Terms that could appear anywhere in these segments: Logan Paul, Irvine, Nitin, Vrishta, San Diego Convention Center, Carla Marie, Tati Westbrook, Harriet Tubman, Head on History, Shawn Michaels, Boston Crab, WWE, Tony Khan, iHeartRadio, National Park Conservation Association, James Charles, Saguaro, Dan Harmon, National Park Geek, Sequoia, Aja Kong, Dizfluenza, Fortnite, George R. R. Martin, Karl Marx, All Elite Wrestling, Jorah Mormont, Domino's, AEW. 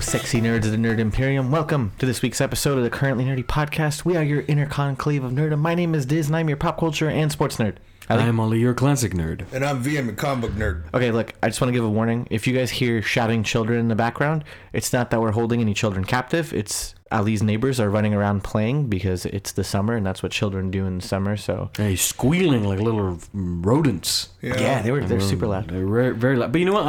Hello, sexy nerds of the Nerd Imperium. Welcome to this week's episode of the Currently Nerdy Podcast. We are your inner conclave of nerdom. My name is Diz, and I'm your pop culture and sports nerd. Ali. I am Ali, your classic nerd. And I'm VM, a comic book nerd. Okay, look, I just want to give a warning. If you guys hear shouting children in the background, it's not that we're holding any children captive. It's Ali's neighbors are running around playing because it's the summer, and that's what children do in the summer. So hey, squealing like little rodents. Yeah, they're super loud. They're very loud. But you know what?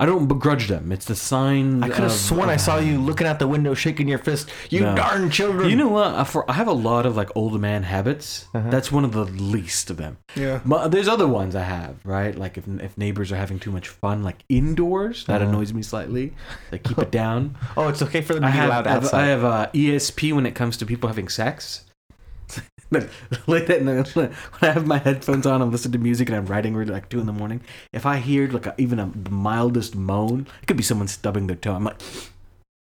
I don't begrudge them. It's the sign. I could have sworn I saw you looking out the window, shaking your fist. You darn children! You know what? I have a lot of like old man habits. Uh-huh. That's one of the least of them. Yeah. But there's other ones I have, right? Like if neighbors are having too much fun, like indoors, that annoys me slightly. Like keep it down. Oh, it's okay for them to be loud outside. I have ESP when it comes to people having sex. Late at night, when I have my headphones on, I'm listening to music and I'm writing like 2 a.m. If I hear like even a mildest moan, it could be someone stubbing their toe. I'm like,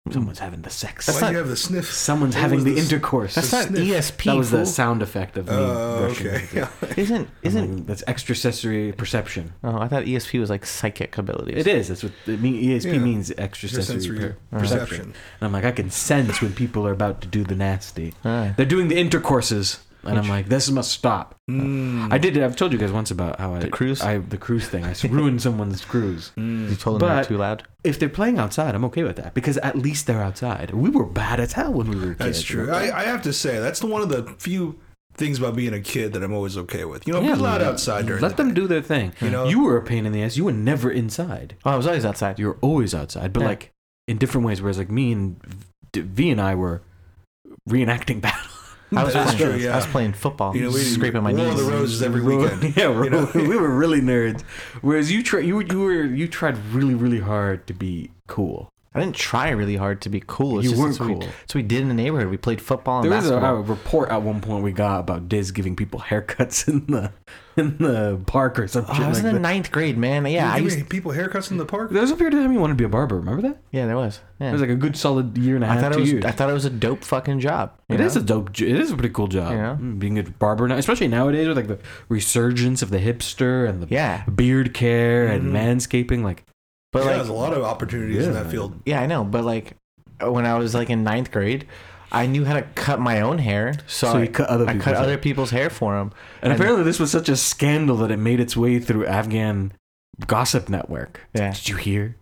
someone's having the sex. Why do you have the sniff? Someone's having the intercourse. That's not ESP. That was the sound effect of me. Okay. Yeah. Isn't that's extrasensory perception? Oh, I thought ESP was like psychic abilities. It is. That's what it means. ESP means extrasensory perception. And I'm like, I can sense when people are about to do the nasty. They're doing the intercourses. And I'm like, this must stop. I did it. I've told you guys once about how the cruise thing. I ruined someone's cruise. You told them they're too loud? If they're playing outside, I'm okay with that because at least they're outside. We were bad as hell when we were kids. That's true. I have to say, that's one of the few things about being a kid that I'm always okay with. You know, be loud outside during the day. Let them do their thing. You know? You were a pain in the ass. You were never inside. Oh, I was always outside. You were always outside, but like in different ways, whereas like me and V and I were reenacting battles. I was playing football. You know, we scraping my knees. War of the Roses every weekend. Yeah, you know? We were really nerds. Whereas you tried really, really hard to be cool. I didn't try really hard to be cool. It's you weren't cool. So we did in the neighborhood. We played football and basketball. There was a report at one point we got about Diz giving people haircuts in the park or something. I was in the 9th grade, man. Yeah, I used people haircuts in the park. There was a period of time you wanted to be a barber. Remember that? Yeah, there was. Yeah. It was like a good solid year and a half. I thought it was a dope fucking job. It is a dope. It is a pretty cool job. Yeah. Being a barber now, especially nowadays with like the resurgence of the hipster and the beard care and manscaping, like. But yeah, like, there's a lot of opportunities in that field. Yeah, I know. But like, when I was like in 9th grade, I knew how to cut my own hair. So I cut other people's hair for them. And apparently this was such a scandal that it made its way through Afghan gossip network. Yeah. Did you hear?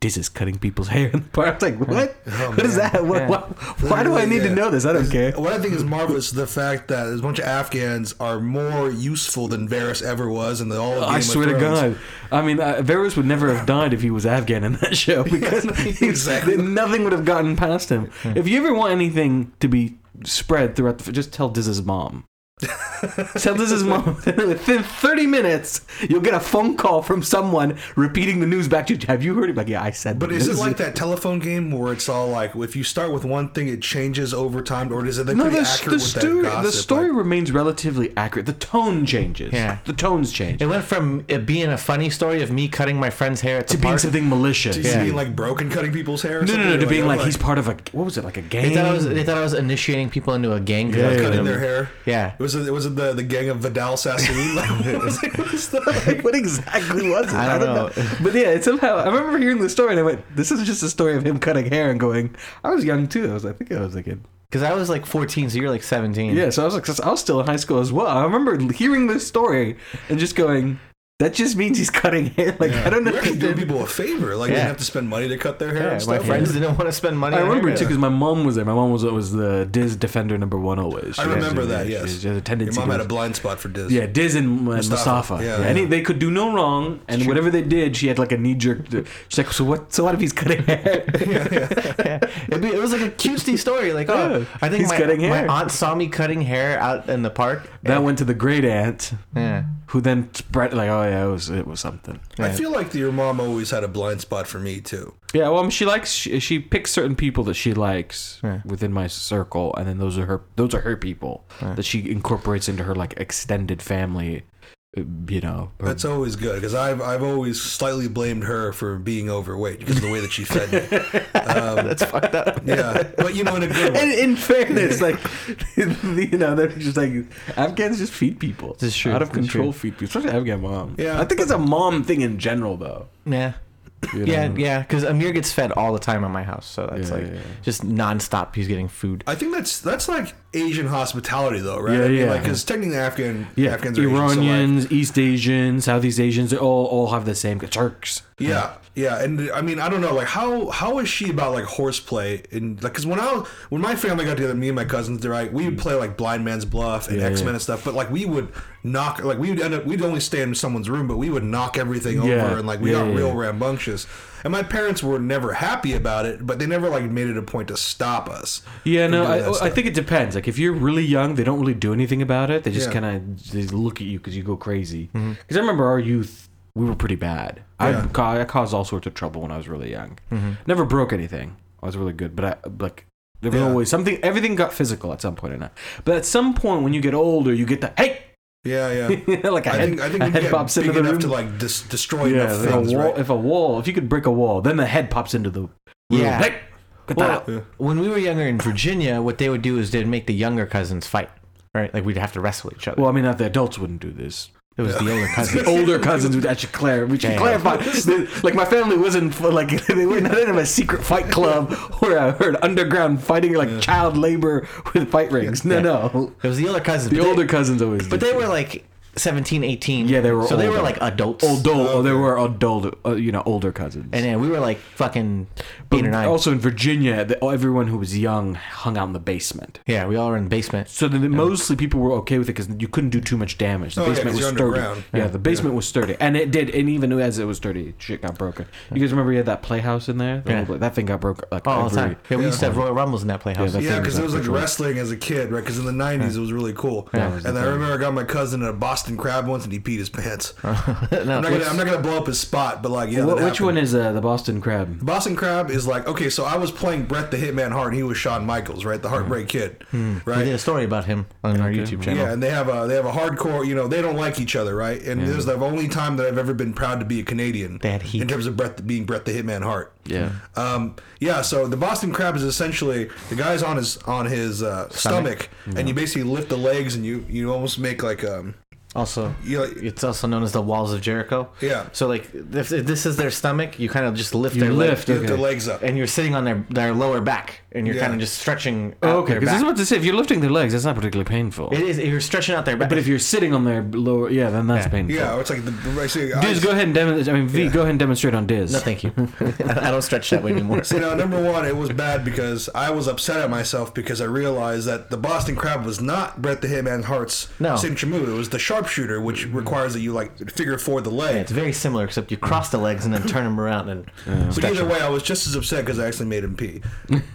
Diz is cutting people's hair in the park. I was like, what? Oh, what is that? What, why do I need to know this? I don't care. What I think is marvelous is the fact that a bunch of Afghans are more useful than Varys ever was in the all of Game of Thrones. I swear to God. I mean, Varys would never have died if he was Afghan in that show because exactly. Nothing would have gotten past him. Yeah. If you ever want anything to be spread throughout just tell Diz's mom. Tell Diz's mom. Within 30 minutes, you'll get a phone call from someone repeating the news back to you. Have you heard it? Like, yeah, I said that. But is it like that telephone game where it's all like, if you start with one thing, it changes over time? Or is it like accurate with that gossip? The story remains relatively accurate. The tone changes. Yeah. The tones change. It went from it being a funny story of me cutting my friend's hair at the park, being something malicious. To being like broken cutting people's hair or something? No, to being like he's part of a, what was it, like a gang? They thought I was initiating people into a gang. Yeah, cutting their hair. Yeah. Was it the gang of Vidal Sassoon? What exactly was it? I don't know. But yeah, somehow I remember hearing the story and I went, "This is just a story of him cutting hair," and going, "I was young too. I think I was a kid." Because I was like 14, so you're like 17. Yeah, so I was still in high school as well. I remember hearing this story and just going, that just means he's cutting hair. Like I don't know. You're actually doing people a favor. Like they have to spend money to cut their hair. Yeah, and stuff. My friends didn't want to spend money. I remember it too because my mom was there. My mom was always the Diz defender number one. Always. I remember that. Yes. She had a tendency. Your mom had a blind spot for Diz. Yeah, Diz and Mustafa. Yeah. They could do no wrong, and whatever they did, she had like a knee jerk. She's like, so what if he's cutting hair? It was like a cutesy story. Like, I think my aunt saw me cutting hair out in the park. That went to the great aunt. Yeah. Who then spread like, it was something. Yeah. I feel like your mom always had a blind spot for me too. Yeah, well, I mean, she picks certain people that she likes within my circle, and then those are her people that she incorporates into her like extended family. You know, that's always good because I've always slightly blamed her for being overweight because of the way that she fed me. That's fucked up. Yeah, but you know, in a good way. And in fairness, like you know, they're just like Afghans just feed people. This is true. Out of control, feed people, especially Afghan mom. Yeah, I think it's a mom thing in general, though. Yeah. You know? Yeah, because Amir gets fed all the time at my house, so that's just nonstop. He's getting food. I think that's like Asian hospitality, though, right? Yeah, yeah. Because technically Afghans, Iranians, Asian, so East Asians, Southeast Asians, they all have the same. Turks. Yeah, yeah, and I mean, I don't know, like how is she about like horseplay and like because when my family got together, me and my cousins, they're like we would play like Blind Man's Bluff and X Men and stuff, but like we would knock like we'd only stay in someone's room, but we would knock everything over and like we got real rambunctious. And my parents were never happy about it, but they never like made it a point to stop us. Yeah, no, I think it depends. Like if you're really young, they don't really do anything about it. They just kind of look at you because you go crazy. Because I remember our youth. We were pretty bad. Yeah. I caused all sorts of trouble when I was really young. Mm-hmm. Never broke anything. I was really good, but there was always something. Everything got physical at some point in it. But at some point, when you get older, you get the hey. Yeah, yeah. like I think head pops into the room to like destroy enough things. A wall, right? If you could break a wall, then the head pops into the room. Yeah. Hey, when we were younger in Virginia, what they would do is they'd make the younger cousins fight. Right, like we'd have to wrestle each other. Well, I mean, not the adults wouldn't do this. It was the older cousins. The older cousins would actually clarify. Like my family wasn't like they were not in a secret fight club or an underground fighting like child labor with fight rings. No. It was the older cousins. The older cousins always did. But they were like 17, 18. Yeah, they were. So older. They were like adults. They were adult. Older cousins. And yeah, we were like fucking 8 or 9. Also in Virginia, everyone who was young hung out in the basement. Yeah, we all were in the basement. So then mostly people were okay with it because you couldn't do too much damage. The basement was sturdy. Yeah, the basement was sturdy, and it did. And even as it was sturdy, shit got broken. You guys remember you had that playhouse in there? Yeah. That thing got broken like all the time. Yeah, we used to have Royal Rumbles in that playhouse. Yeah, because it was like wrestling as a kid, right? Because in the 90s, it was really cool. Yeah, and I remember I got my cousin in a Boston Crab once and he peed his pants. I'm not gonna blow up his spot, but like yeah. Which one is the Boston Crab? The Boston Crab is like okay, so I was playing Bret the Hitman Hart and he was Shawn Michaels, right? The Heartbreak Kid, right? We did a story about him on our YouTube channel. Yeah, and they have a hardcore. They don't like each other, right? And this is the only time that I've ever been proud to be a Canadian in terms of being Bret the Hitman Hart. Yeah. So the Boston Crab is essentially the guy's on his stomach, and you basically lift the legs and you almost make like Also, it's also known as the walls of Jericho. Yeah. So, like, if this is their stomach, you kind of just lift their legs up. And you're sitting on their lower back, and you're kind of just stretching out their back. Because this is what to say. If you're lifting their legs, that's not particularly painful. It is. If you're stretching out their back. But if you're sitting on their lower, then that's painful. Yeah, it's like Diz, go ahead and demonstrate. I mean, V, go ahead and demonstrate on Diz. No, thank you. I don't stretch that way anymore. So, number one, it was bad because I was upset at myself because I realized that the Boston Crab was not Bret the Hitman Hart's signature move. It was the sharpshooter, which requires that you like figure four the leg. Yeah, it's very similar, except you cross the legs and then turn them around. And but either way, I was just as upset because I actually made him pee.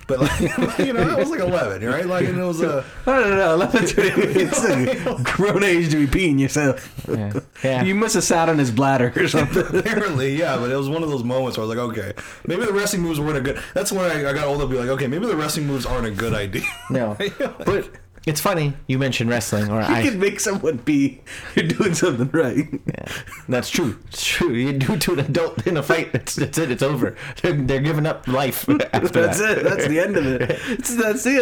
But like, I was like 11, right? Like, and it was I don't know, 11 to grown age to be peeing yourself. Yeah. Yeah. You must have sat on his bladder or something. Apparently, yeah. But it was one of those moments where I was like, okay, maybe the wrestling moves weren't a good. That's when I got older, be like, okay, maybe the wrestling moves aren't a good idea. No, but. It's funny you mentioned wrestling. Or you can make someone pee. You're doing something right. Yeah, that's true. It's true. You do it to an adult in a fight. That's it. It's over. They're giving up life. That's it. That's the end of it.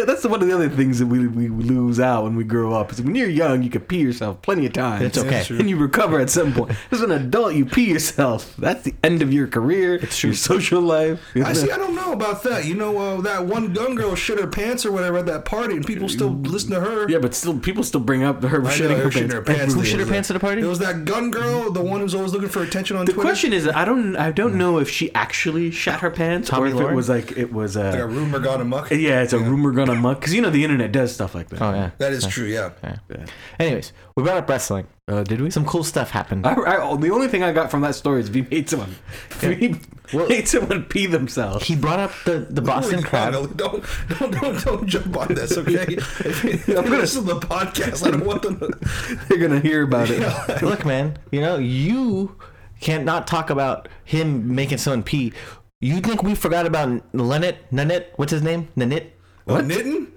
That's one of the other things that we lose out when we grow up. Is when you're young, you can pee yourself plenty of times. It's okay. And you recover at some point. As an adult, you pee yourself. That's the end of your career. It's true. Your social life. I don't know about that. That one young girl shit her pants or whatever at that party, and people still listen to her. Yeah, but still, people still bring up her shitting her pants. Who shit her pants at a party? It was that gun girl, the one who's always looking for attention on Twitter. The question is, I don't know if she actually shot her pants Tommy or if Lord? It was like a rumor gone amuck. Yeah, it's a rumor gone amuck because the internet does stuff like that. Oh yeah, that is true. Yeah. Anyways, we brought up wrestling. Did we? Some cool stuff happened. The only thing I got from that story is he made someone pee themselves. He brought up the Boston Crab. Don't jump on this, okay? I'm gonna listen to the podcast. I don't want them. They're gonna hear about it. Look, man. You can't not talk about him making someone pee. You think we forgot about Nanette? What's his name? Nanette. What? Nitin?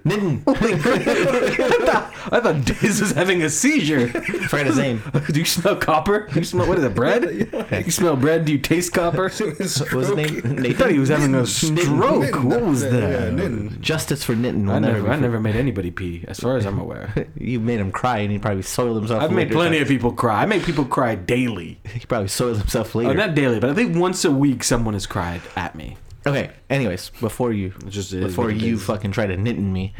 I thought Diz was having a seizure. Forgot his name. Do you smell copper? Do you smell, what is it, bread? Yeah. You smell bread? Do you taste copper? What was his name? I thought he was having a stroke. Nitin. What was that? Yeah, justice for Nitin. I never made anybody pee, as far as I'm aware. You made him cry, and he probably soiled himself. I've made plenty of people cry. I make people cry daily. He probably soiled himself later. Oh, not daily, but I think once a week someone has cried at me. Okay. Anyways, before you fucking try to knitting me,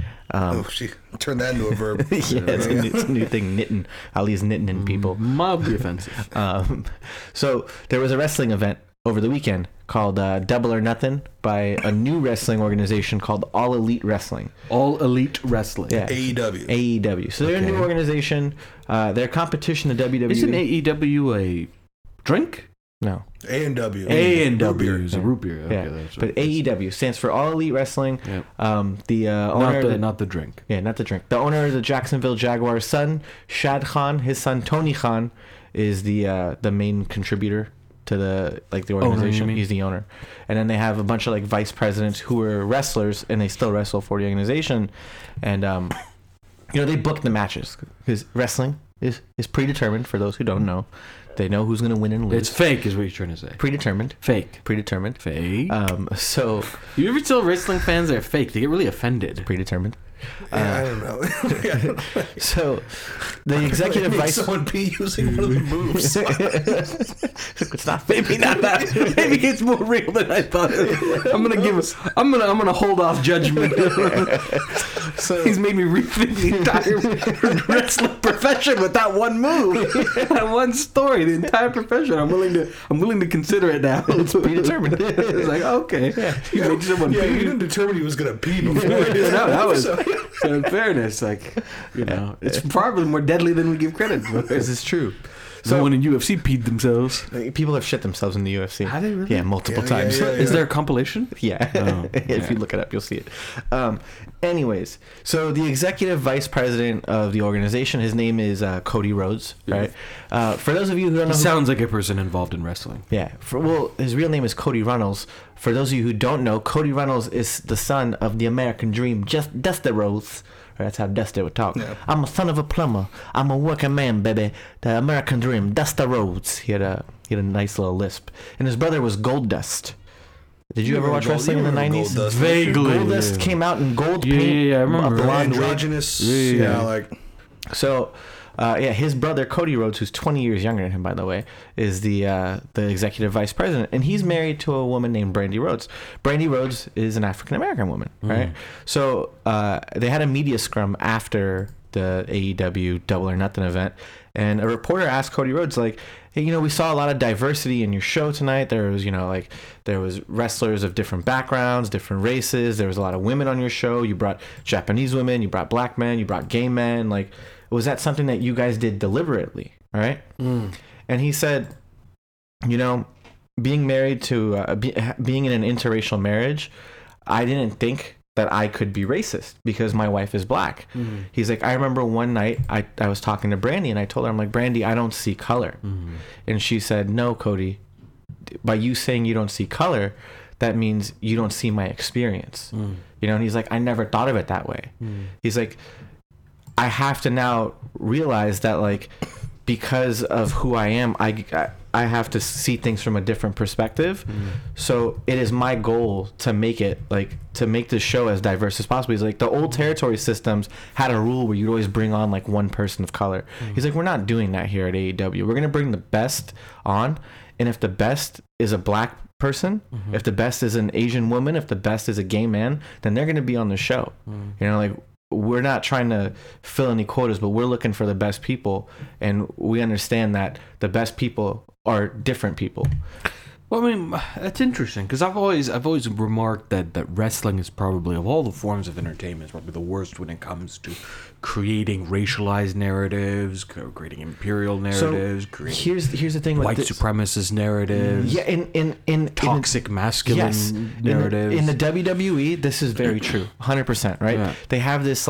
she turned that into a verb. Yeah, it's a new thing. Knitting. Ali's knitting in people. Mildly offensive. So there was a wrestling event over the weekend called Double or Nothing by a new wrestling organization called All Elite Wrestling. All Elite Wrestling. Yeah. AEW. So they're a new organization. Their competition to WWE. Isn't AEW a drink? No. A&W is a root beer. Okay, yeah. But AEW stands for All Elite Wrestling. Yep. The owner, not the drink. Yeah, not the drink. The owner of the Jacksonville Jaguars' son, Shad Khan, his son Tony Khan, is the main contributor to the organization. He's the owner. And then they have a bunch of vice presidents who are wrestlers, and they still wrestle for the organization. And they book the matches because wrestling is predetermined. For those who don't know. They know who's going to win and lose. It's fake, is what you're trying to say. Predetermined. Fake. So you ever tell wrestling fans they're fake? They get really offended. It's predetermined. I don't know. So the executive vice someone be using one of the moves. It's not maybe not that. Maybe it's more real than I thought. I'm gonna hold off judgment. So he's made me rethink the entire wrestling profession with that one move, that one story, the entire profession. I'm willing to consider it now. It's predetermined. It's like okay, you made someone. Yeah, you didn't determine he was gonna pee before. No, that was. So in fairness, it's probably more deadly than we give credit for. This is true. Someone in UFC peed themselves. People have shit themselves in the UFC. Have they really? Yeah, multiple times. Is there a compilation? Yeah. Oh, if you look it up, you'll see it. Anyways, so the executive vice president of the organization, his name is Cody Rhodes, right? For those of you who don't know... Sounds like a person involved in wrestling. Yeah. His real name is Cody Runnels. For those of you who don't know, Cody Runnels is the son of the American Dream, just Dusty Rhodes. That's how Dusty would talk. Yeah. I'm a son of a plumber. I'm a working man, baby. The American Dream, Dusty Rhodes. He had a nice little lisp. And his brother was Goldust. Did you ever watch wrestling in the 90s? Goldust. Vaguely. Goldust came out in gold paint. Yeah, I remember. A blonde androgynous. So, his brother, Cody Rhodes, who's 20 years younger than him, by the way, is the executive vice president. And he's married to a woman named Brandi Rhodes. Brandi Rhodes is an African-American woman, right? So they had a media scrum after the AEW Double or Nothing event. And a reporter asked Cody Rhodes, hey, we saw a lot of diversity in your show tonight. There was, there was wrestlers of different backgrounds, different races. There was a lot of women on your show. You brought Japanese women. You brought black men. You brought gay men. Was that something that you guys did deliberately? All right. Mm. And he said, being married to being in an interracial marriage, I didn't think that I could be racist because my wife is black. Mm-hmm. He's like, I remember one night I was talking to Brandi and I told her, I'm like, Brandi, I don't see color. Mm-hmm. And she said, no, Cody, by you saying you don't see color, that means you don't see my experience. Mm. And he's like, I never thought of it that way. Mm. He's like, I have to now realize that because of who I am, I have to see things from a different perspective. Mm. So it is my goal to make it to make this show as diverse as possible. He's like, the old territory systems had a rule where you'd always bring on one person of color. Mm. He's like, we're not doing that here at AEW. We're going to bring the best on. And if the best is a black person, mm-hmm. if the best is an Asian woman, if the best is a gay man, then they're going to be on the show. Mm. We're not trying to fill any quotas, but we're looking for the best people. And we understand that the best people are different people. Well, I mean, that's interesting because I've always remarked that wrestling is probably, of all the forms of entertainment, is probably the worst when it comes to creating racialized narratives, creating imperial narratives, creating here's the thing white with supremacist narratives, in toxic masculine narratives. In the WWE, this is very true, 100%, right? Yeah. They have this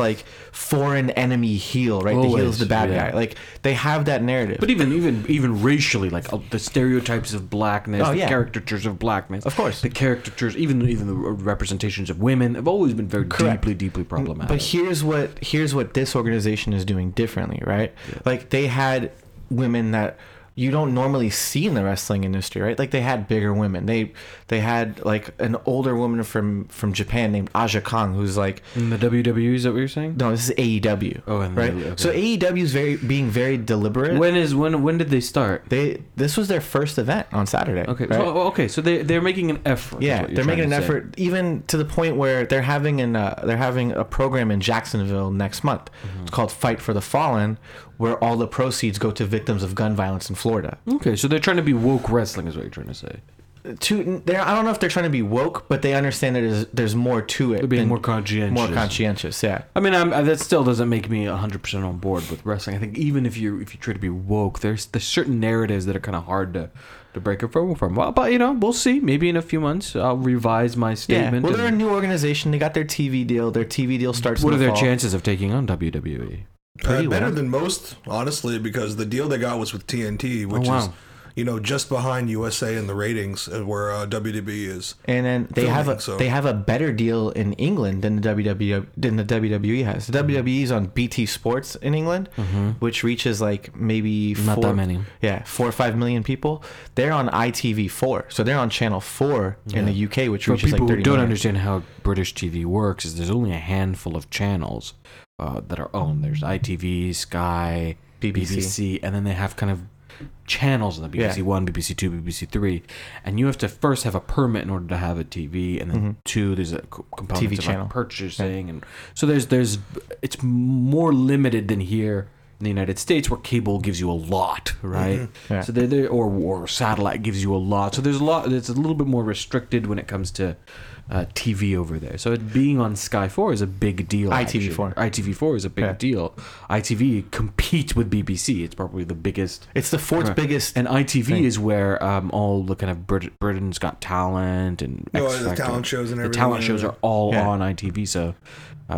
foreign enemy heel, right? Always. The heel's the bad guy. They have that narrative. But even racially, the stereotypes of blackness. Oh, yeah. caricatures of black men. Of course. The caricatures, even the representations of women, have always been very deeply problematic. But here's what this organization is doing differently, right? Yeah. Like, they had women that you don't normally see in the wrestling industry, right? Like, they had bigger women. They had like an older woman from Japan named Aja Kong, who's like in the WWE. Is that what you're saying? No, this is AEW. Oh, and right. Okay. So AEW is being very deliberate. When did they start? This was their first event on Saturday. Okay. Right? So they're making an effort. Yeah, they're making an effort, even to the point where they're having a program in Jacksonville next month. Mm-hmm. It's called Fight for the Fallen, where all the proceeds go to victims of gun violence in Florida. Okay, so they're trying to be woke wrestling, is what you're trying to say. I don't know if they're trying to be woke, but they understand that there's more to it. They're being more conscientious. More conscientious, yeah. I mean, that still doesn't make me 100% on board with wrestling. I think even if you try to be woke, there's certain narratives that are kind of hard to break up from. Well, but, we'll see. Maybe in a few months, I'll revise my statement. Yeah. Well, they're a new organization. They got their TV deal. Their TV deal starts in the fall. What are their chances of taking on WWE? Better than most, honestly, because the deal they got was with TNT, which is, just behind USA in the ratings, where WWE is. And then they have a better deal in England than the WWE has. The WWE is on BT Sports in England, mm-hmm. which reaches like maybe four or 5 million people. They're on ITV4, so they're on Channel 4 in the UK, which reaches like 30 million. But people who don't understand how British TV works is there's only a handful of channels that are owned. There's ITV, Sky, BBC, and then they have kind of channels on the BBC One, BBC Two, BBC Three, and you have to first have a permit in order to have a TV, and then two, there's a component TV of channel purchasing, and so there's it's more limited than here in the United States, where cable gives you a lot, right? Mm-hmm. Yeah. So they or satellite gives you a lot. So there's a lot. It's a little bit more restricted when it comes to TV over there. So it being on Sky 4 is a big deal. ITV4. ITV4 is a big deal. ITV competes with BBC. It's probably the biggest. It's the fourth biggest. And ITV is where all the kind of Britain's Got Talent and the talent shows and everything. The talent shows are all on ITV. So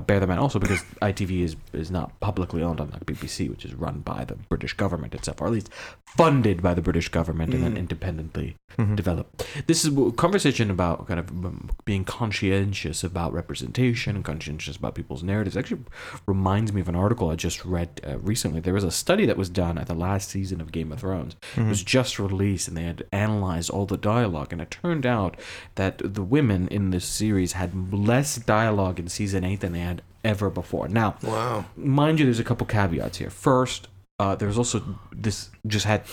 bear that in mind also, because ITV is not publicly owned, unlike BBC, which is run by the British government itself, or at least funded by the British government and then independently developed. This is a conversation about kind of being conscientious about representation and conscientious about people's narratives. It actually reminds me of an article I just read recently. There was a study that was done at the last season of Game of Thrones. It was just released, and they had analyzed all the dialogue, and it turned out that the women in this series had less dialogue in season 8 than they had ever before. Now, mind you, there's a couple caveats here. First, there's also this just had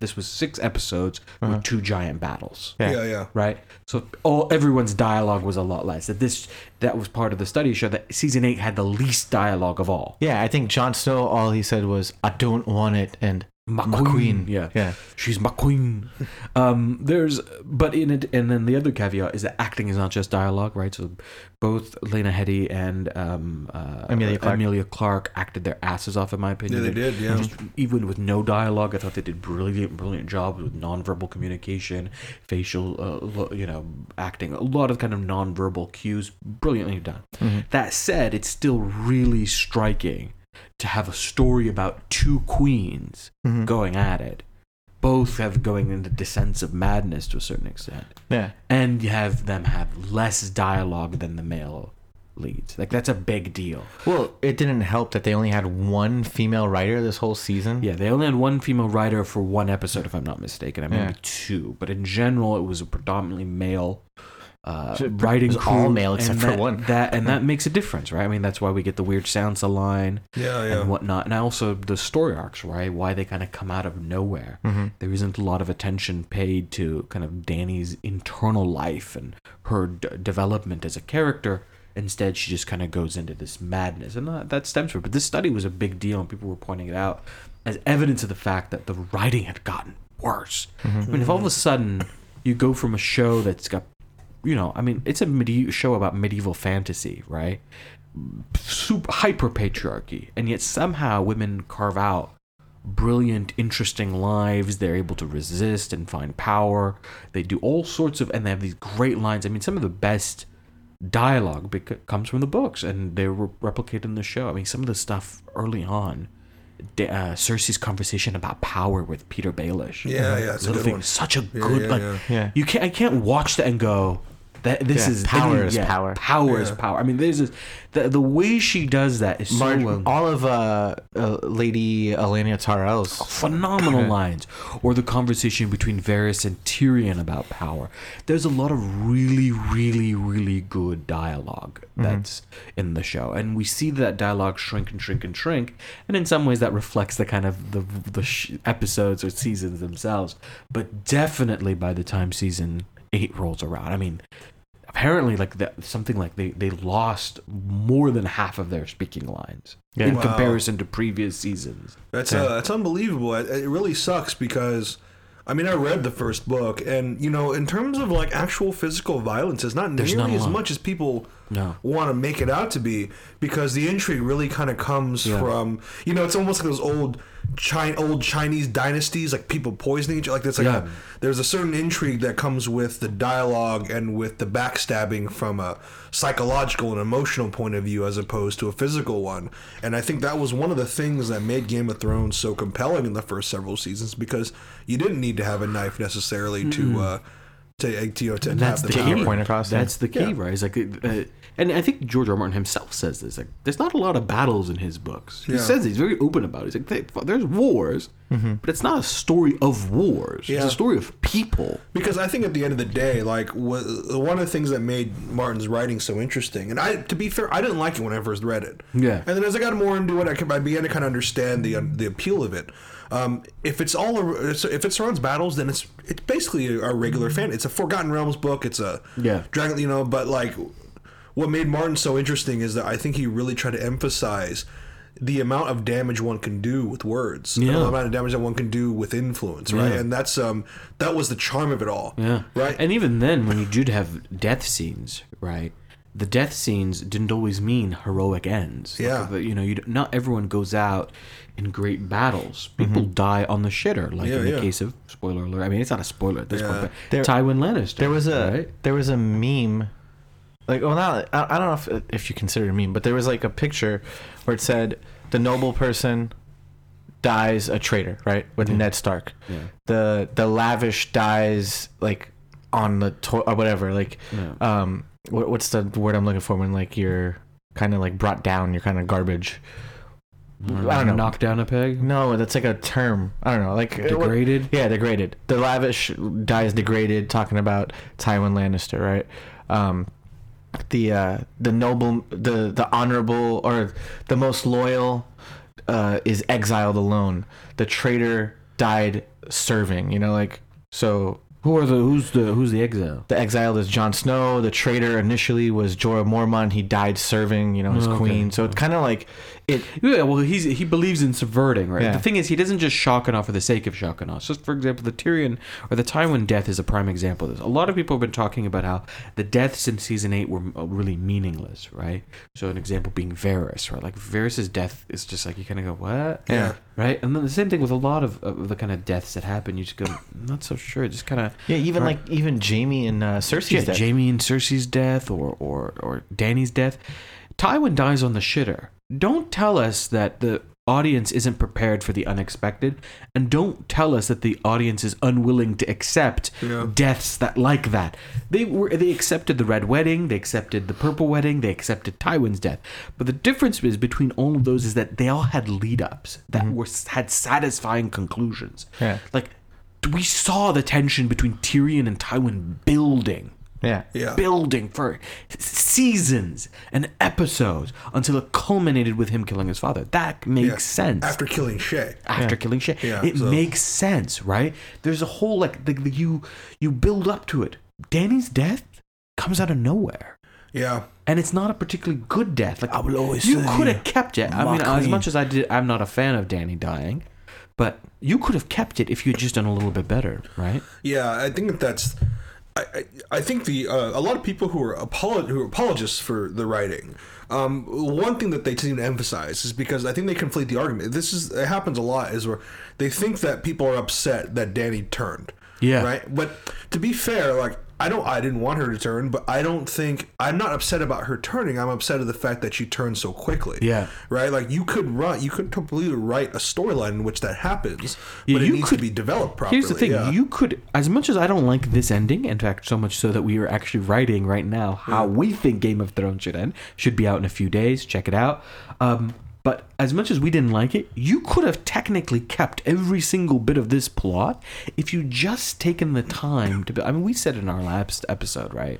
this was 6 episodes with 2 giant battles. Yeah. Right? So everyone's dialogue was a lot less. That was part of the study show that season 8 had the least dialogue of all. Yeah, I think Jon Snow, all he said was, "I don't want it," and my queen. Yeah. She's my queen. And then the other caveat is that acting is not just dialogue, right? So both Lena Headey and Emilia Clarke acted their asses off, in my opinion. Yeah, they did. Yeah. Just, even with no dialogue, I thought they did brilliant jobs with nonverbal communication, facial, acting, a lot of kind of nonverbal cues, brilliantly done. Mm-hmm. That said, it's still really striking to have a story about 2 queens going at it, both have going into descents of madness to a certain extent, and you have them have less dialogue than the male leads. Like, that's a big deal. Well, it didn't help that they only had 1 female writer this whole season. Yeah, they only had 1 female writer for 1 episode, if I'm not mistaken. I mean, maybe 2, but in general, it was a predominantly male. Writing all male except for 1. That makes a difference, right? I mean, that's why we get the weird sounds align and whatnot. And also the story arcs, right? Why they kind of come out of nowhere. Mm-hmm. There isn't a lot of attention paid to kind of Dany's internal life and her development as a character. Instead, she just kind of goes into this madness. And that stems from it. But this study was a big deal, and people were pointing it out as evidence of the fact that the writing had gotten worse. Mm-hmm. I mean, if all of a sudden you go from a show that's got it's a show about medieval fantasy, right? Super hyper patriarchy, and yet somehow women carve out brilliant, interesting lives. They're able to resist and find power. They do all sorts of, and they have these great lines. I mean, some of the best dialogue comes from the books, and they're replicated in the show. I mean, some of the stuff early on Cersei's conversation about power with Peter Baelish. Yeah, it's a good one. Such a good. I can't watch that and go, that this is power is power. Power is power. I mean, there's this, the way she does that is so. All of Lady Elena Tyrell's phenomenal lines, or the conversation between Varys and Tyrion about power. There's a lot of really, really, really good dialogue that's in the show, and we see that dialogue shrink and shrink and shrink. And in some ways, that reflects the kind of the episodes or seasons themselves. But definitely, by the time season 8 rolls around, I mean, apparently they lost more than half of their speaking lines in comparison to previous seasons. That's unbelievable. It really sucks because, I mean, I read the first book, and you know, in terms of like actual physical violence, it's not nearly as much as people want to make it out to be, because the intrigue really kind of comes from, you know, it's almost like those old Chinese dynasties, like people poisoning each other. Like that's like there's a certain intrigue that comes with the dialogue and with the backstabbing from a psychological and emotional point of view as opposed to a physical one. And I think that was one of the things that made Game of Thrones so compelling in the first several seasons, because you didn't need to have a knife necessarily to have the power. Your point across. That's the key, right? It's like, and I think George R. R. Martin himself says this. Like, there's not a lot of battles in his books. He says he's very open about it. He's like, there's wars, but it's not a story of wars. It's a story of people. Because I think at the end of the day, like, one of the things that made Martin's writing so interesting, and to be fair, I didn't like it when I first read it. Yeah. And then as I got more into it, I began to kind of understand the appeal of it. If it surrounds battles, then it's basically a regular fan. It's a Forgotten Realms book. It's a dragon, you know. But like, what made Martin so interesting is that I think he really tried to emphasize the amount of damage one can do with words, the amount of damage that one can do with influence, right? And that's that was the charm of it all, right? And even then, when you did have death scenes, right? The death scenes didn't always mean heroic ends. Yeah, like, you know, not everyone goes out in great battles. People die on the shitter, like in the case of, spoiler alert. I mean, it's not a spoiler at this point, but Tywin Lannister. There was a meme, like, well, not, I don't know if you consider it a meme, but there was like a picture where it said the noble person dies a traitor, right, with Ned Stark. Yeah. The lavish dies like on the or whatever, like what's the word I'm looking for when like you're kind of like brought down, you're kind of garbage. I don't know. Knock down a peg? No, that's like a term. I don't know. Like degraded? Degraded. The lavish dies degraded, talking about Tywin Lannister, right? The noble, the honorable, or the most loyal is exiled alone. The traitor died serving, you know, like, so who's the exile? The exiled is Jon Snow. The traitor initially was Jorah Mormont. He died serving, you know, his queen. So it's kind of like it. Yeah, well, he believes in subverting, right? Yeah. The thing is, he doesn't just shock and awe for the sake of shock and awe. So, for example, the Tyrion or the Tywin death is a prime example of this. A lot of people have been talking about how the deaths in season 8 were really meaningless, right? So an example being Varys, right? Like Varys' death is just like you kind of go, what? Yeah. Right, and then the same thing with a lot of the kind of deaths that happen. You just go, I'm not so sure. Just kind of even Jaime and Cersei's death. Jaime and Cersei's death, or Dany's death. Tywin dies on the shitter. Don't tell us that the audience isn't prepared for the unexpected, and don't tell us that the audience is unwilling to accept deaths that. They accepted the Red Wedding, they accepted the Purple Wedding, they accepted Tywin's death. But the difference is between all of those is that they all had lead-ups that had satisfying conclusions. Yeah. Like, we saw the tension between Tyrion and Tywin building. Yeah. Building for seasons and episodes until it culminated with him killing his father. That makes sense. After killing Shay. It makes sense, right? There's a whole, like, you build up to it. Dany's death comes out of nowhere. Yeah. And it's not a particularly good death. Like, I will always say, you could have kept it. I mean, as much as I did, I'm not a fan of Dany dying, but you could have kept it if you had just done a little bit better, right? Yeah, I think that's... I think a lot of people who are apologists for the writing, one thing that they seem to emphasize is because I think they conflate the argument. It happens a lot, is where they think that people are upset that Dany turned. Yeah. Right? But to be fair, like, I didn't want her to turn, but I don't think, I'm not upset about her turning. I'm upset at the fact that she turned so quickly. Yeah. Right? Like, you could completely write a storyline in which that happens, but it needs to be developed properly. Here's the thing. Yeah. You could, as much as I don't like this ending, in fact, so much so that we are actually writing right now how we think Game of Thrones should end. Should be out in a few days. Check it out. But as much as we didn't like it, you could have technically kept every single bit of this plot if you just taken the time to... I mean, we said in our last episode, right?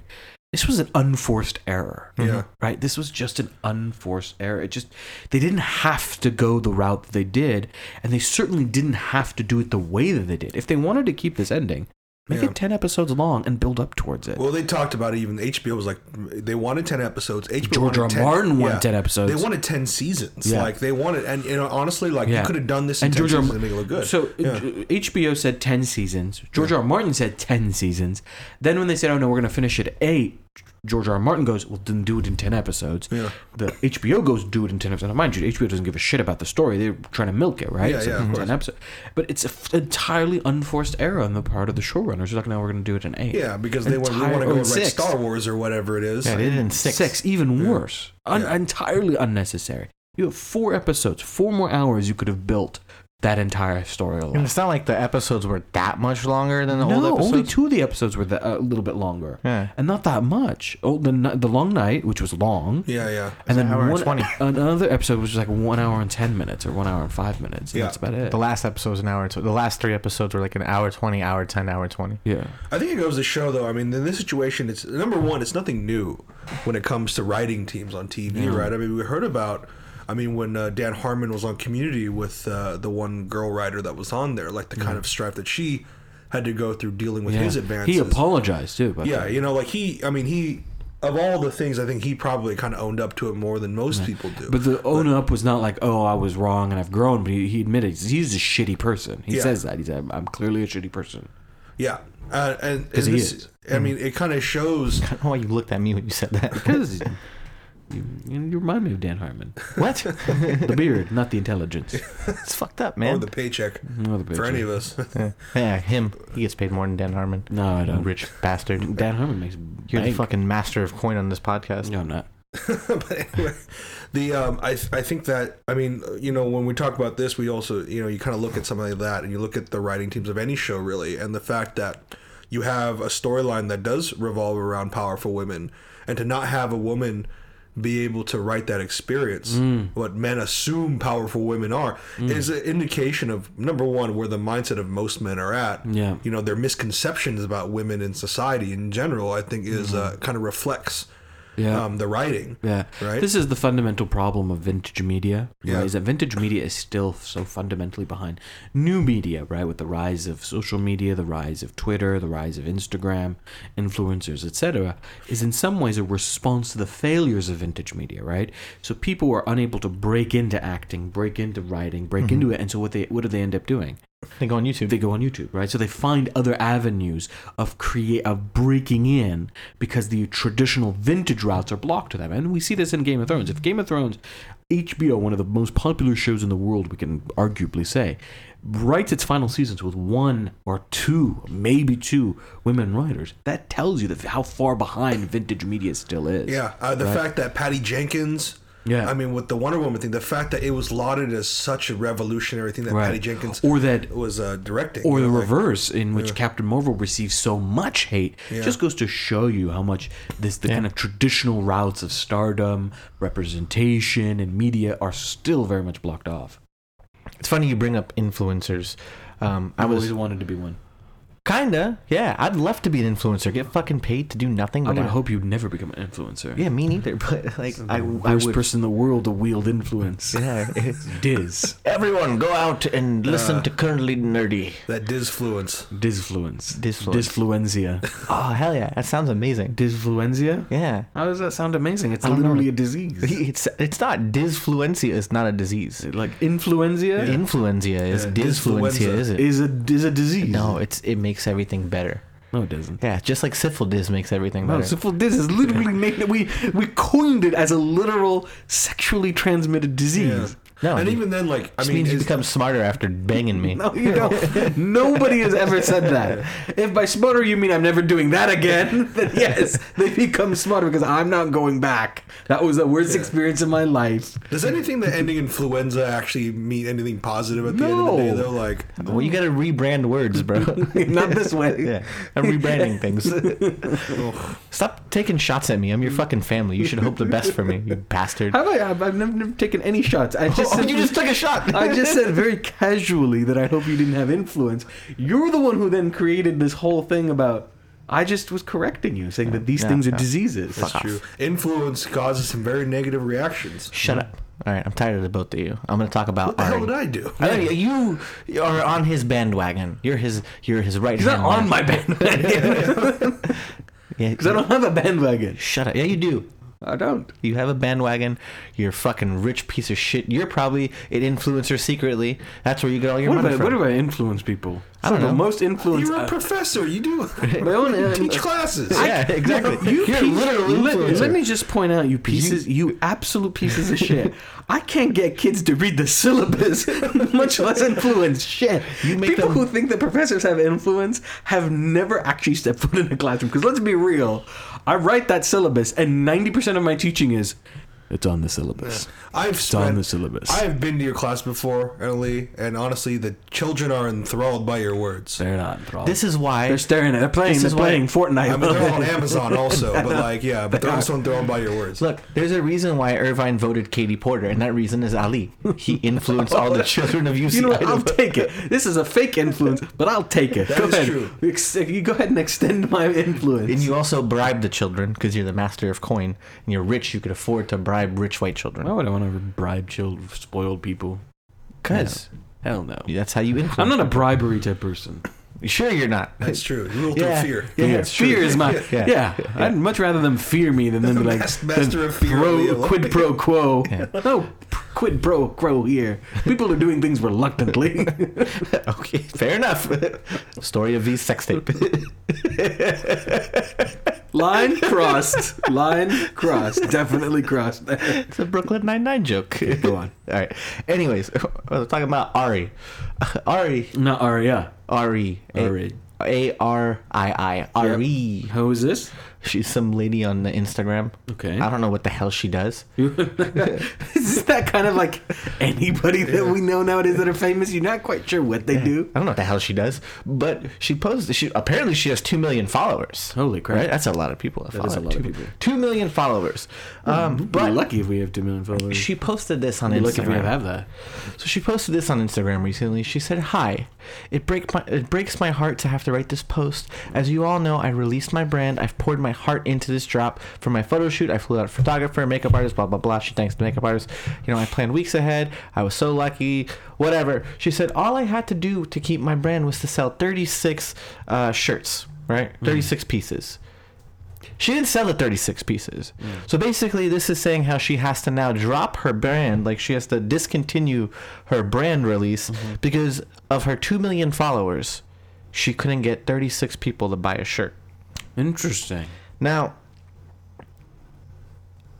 This was an unforced error. Yeah. Right? This was just an unforced error. It just... They didn't have to go the route that they did, and they certainly didn't have to do it the way that they did. If they wanted to keep this ending... Make it 10 episodes long and build up towards it. Well, they talked about it even. HBO was like, they wanted 10 episodes. HBO George R. Martin wanted 10 episodes. They wanted 10 seasons. Yeah. Like, they wanted, and you know, honestly, like, you could have done this in 10 seasons and make it look good. So, HBO said 10 seasons. George R. Martin said 10 seasons. Then when they said, oh, no, we're going to finish at 8, George R. R. Martin goes, well, then do it in 10 episodes. Yeah. The HBO goes, do it in 10 episodes. Now, mind you, HBO doesn't give a shit about the story. They're trying to milk it, right? Yeah, so, 10 episodes. But it's an entirely unforced error on the part of the showrunners. They're like, no, we're going to do it in 8. Yeah, because they want to go write Star Wars or whatever it is. Yeah, they did it in 6. Even worse. Entirely unnecessary. You have 4 episodes, 4 more hours you could have built that entire storyline. And it's not like the episodes were that much longer than the old episodes. No, only 2 of the episodes were a little bit longer. Yeah. And not that much. Oh, the long night, which was long. Yeah, yeah. And then another episode was just like 1 hour and 10 minutes or 1 hour and 5 minutes. And that's about it. The last episode was an hour. The last 3 episodes were like an hour 20, hour 10, hour 20. Yeah. I think it goes to show, though. I mean, in this situation, it's number one, it's nothing new when it comes to writing teams on TV, right? I mean, we heard about... I mean, when Dan Harmon was on Community with the one girl writer that was on there, like the kind of strife that she had to go through dealing with his advances. He apologized, too. You know, like he, of all the things, I think he probably kind of owned up to it more than most people do. But the own up was not like, oh, I was wrong and I've grown, but he admitted he's a shitty person. He says that. He said, I'm clearly a shitty person. Yeah. Because he is. I mean, it kind of shows. I don't know why you looked at me when you said that. Because... You remind me of Dan Harmon. What? The beard, not the intelligence. It's fucked up, man. Or the paycheck. For any of us. Yeah, him. He gets paid more than Dan Harmon. No, I don't. Rich bastard. Dan Harmon makes... You're the fucking master of coin on this podcast. No, I'm not. But anyway, the I think that, I mean, you know, when we talk about this, we also, you know, you kind of look at something like that, and you look at the writing teams of any show, really, and the fact that you have a storyline that does revolve around powerful women, and to not have a woman... be able to write that experience, what men assume powerful women are, is an indication of, number one, where the mindset of most men are at. Yeah. You know, their misconceptions about women in society in general, I think, is kind of reflects the writing. Yeah. Right? This is the fundamental problem of vintage media, right? Yeah. Is that vintage media is still so fundamentally behind new media, right? With the rise of social media, the rise of Twitter, the rise of Instagram, influencers, etc., is in some ways a response to the failures of vintage media, right? So people were unable to break into acting, break into writing, break into it, and so what do they end up doing? They go on YouTube. Right? So they find other avenues of breaking in because the traditional vintage routes are blocked to them. And we see this in Game of Thrones. If Game of Thrones, HBO, one of the most popular shows in the world, we can arguably say, writes its final seasons with 1 or 2, maybe 2 women writers, that tells you how far behind vintage media still is. Yeah. The fact that Patty Jenkins... Yeah, I mean, with the Wonder Woman thing, the fact that it was lauded as such a revolutionary thing that Patty Jenkins was directing. Or the reverse, in which Captain Marvel receives so much hate, just goes to show you how much the kind of traditional routes of stardom, representation, and media are still very much blocked off. It's funny you bring up influencers. I always wanted to be one. Kinda, yeah. I'd love to be an influencer. Get fucking paid to do nothing. I would hope you'd never become an influencer. Yeah, me neither. But like, worst person in the world to wield influence. Yeah, Diz. Everyone, go out and listen to Currently Nerdy. That Dizfluenza. Oh hell yeah, that sounds amazing. Dizfluenza. Yeah. How does that sound amazing? It's literally a disease. It's not Dizfluenza. It's not a disease. Like influenza. Yeah. Influenza is Dizfluenza. Is a disease. No, it makes everything better. No, it doesn't. Yeah, just like syphilis makes everything better. No, syphilis is literally we coined it as a literal sexually transmitted disease. No, and even then, like, I mean, means you become smarter after banging me. No, you don't. Nobody has ever said that. If by smarter you mean I'm never doing that again, then yes, they become smarter because I'm not going back. That was the worst experience of my life. Does anything that ending influenza actually mean anything positive at the end of the day, though? Like, well, you got to rebrand words, bro. Not this way. Yeah, I'm rebranding things. Stop taking shots at me. I'm your fucking family. You should hope the best for me, you bastard. I've never taken any shots. I just said, you just took a shot. I just said very casually that I hope you didn't have influence. You're the one who then created this whole thing about. I just was correcting you, saying that these things are diseases. That's true. Influence causes some very negative reactions. Shut up. All right, I'm tired of the both of you. I'm going to talk about what the hell did I do? You are on his bandwagon. You're his right hand. He's not on my bandwagon. Because I don't have a bandwagon. Shut up. Yeah, you do. I don't. You have a bandwagon. You're a fucking rich piece of shit. You're probably an influencer secretly. That's where you get all your money from. What do I influence people? I don't know. Most influence. You're a professor. You do. You teach classes. Yeah, exactly. You're literally. Let me just point out, you absolute pieces of shit. I can't get kids to read the syllabus, much less influence shit. People who think that professors have influence have never actually stepped foot in a classroom. Because let's be real. I write that syllabus, and 90% of my teaching is, it's on the syllabus. Yeah. It's on the syllabus. I've been to your class before, Ali, and honestly, the children are enthralled by your words. They're not enthralled. This is why... They're staring at it. They're playing Fortnite. I mean, they're on Amazon also, but they're also enthralled by your words. Look, there's a reason why Irvine voted Katie Porter, and that reason is Ali. He influenced all the children of UC. You know what? I'll take it. This is a fake influence, but I'll take it. That is true. You go ahead and extend my influence. And you also bribe the children, because you're the master of coin, and you're rich, you could afford to bribe rich white children. Why would I want to bribe spoiled people? Because hell no. That's how you influence. I'm not a bribery type person. Sure you're not. That's true. Rule through fear. Yeah. Fear is my... Yeah. I'd much rather them fear me than them be like... Master of fear. Quid pro quo. Yeah. No quid pro quo here. People are doing things reluctantly. Okay, fair enough. Story of V's sex tape. Line crossed. Definitely crossed. It's a Brooklyn Nine-Nine joke. Okay, go on. All right. Anyways, we're talking about Ari. Ari. Not Arya. Ari. Ari. Arii. Ari. Yep. Who is this? She's some lady on the Instagram. Okay. I don't know what the hell she does. Is this that kind of like anybody that we know nowadays that are famous? You're not quite sure what they do. I don't know what the hell she does, but she posed. Apparently she has 2 million followers. Holy crap. Right? That's a lot of people. That is a lot of people. 2 million followers. We're lucky if we have 2 million followers. She posted this on Instagram. Lucky if we have that. So she posted this on Instagram recently. She said, "Hi, it breaks my heart to have to write this post. As you all know, I released my brand. I've poured my heart into this drop. For my photo shoot, I flew out a photographer, makeup artist, blah blah blah." She thanks the makeup artist. "You know, I planned weeks ahead. I was so lucky." Whatever. She said, "All I had to do to keep my brand was to sell 36 shirts, right? 36 pieces." She didn't sell the 36 pieces. So basically, this is saying how she has to now drop her brand, like she has to discontinue her brand release because of her 2 million followers. She couldn't get 36 people to buy a shirt. Interesting. Now,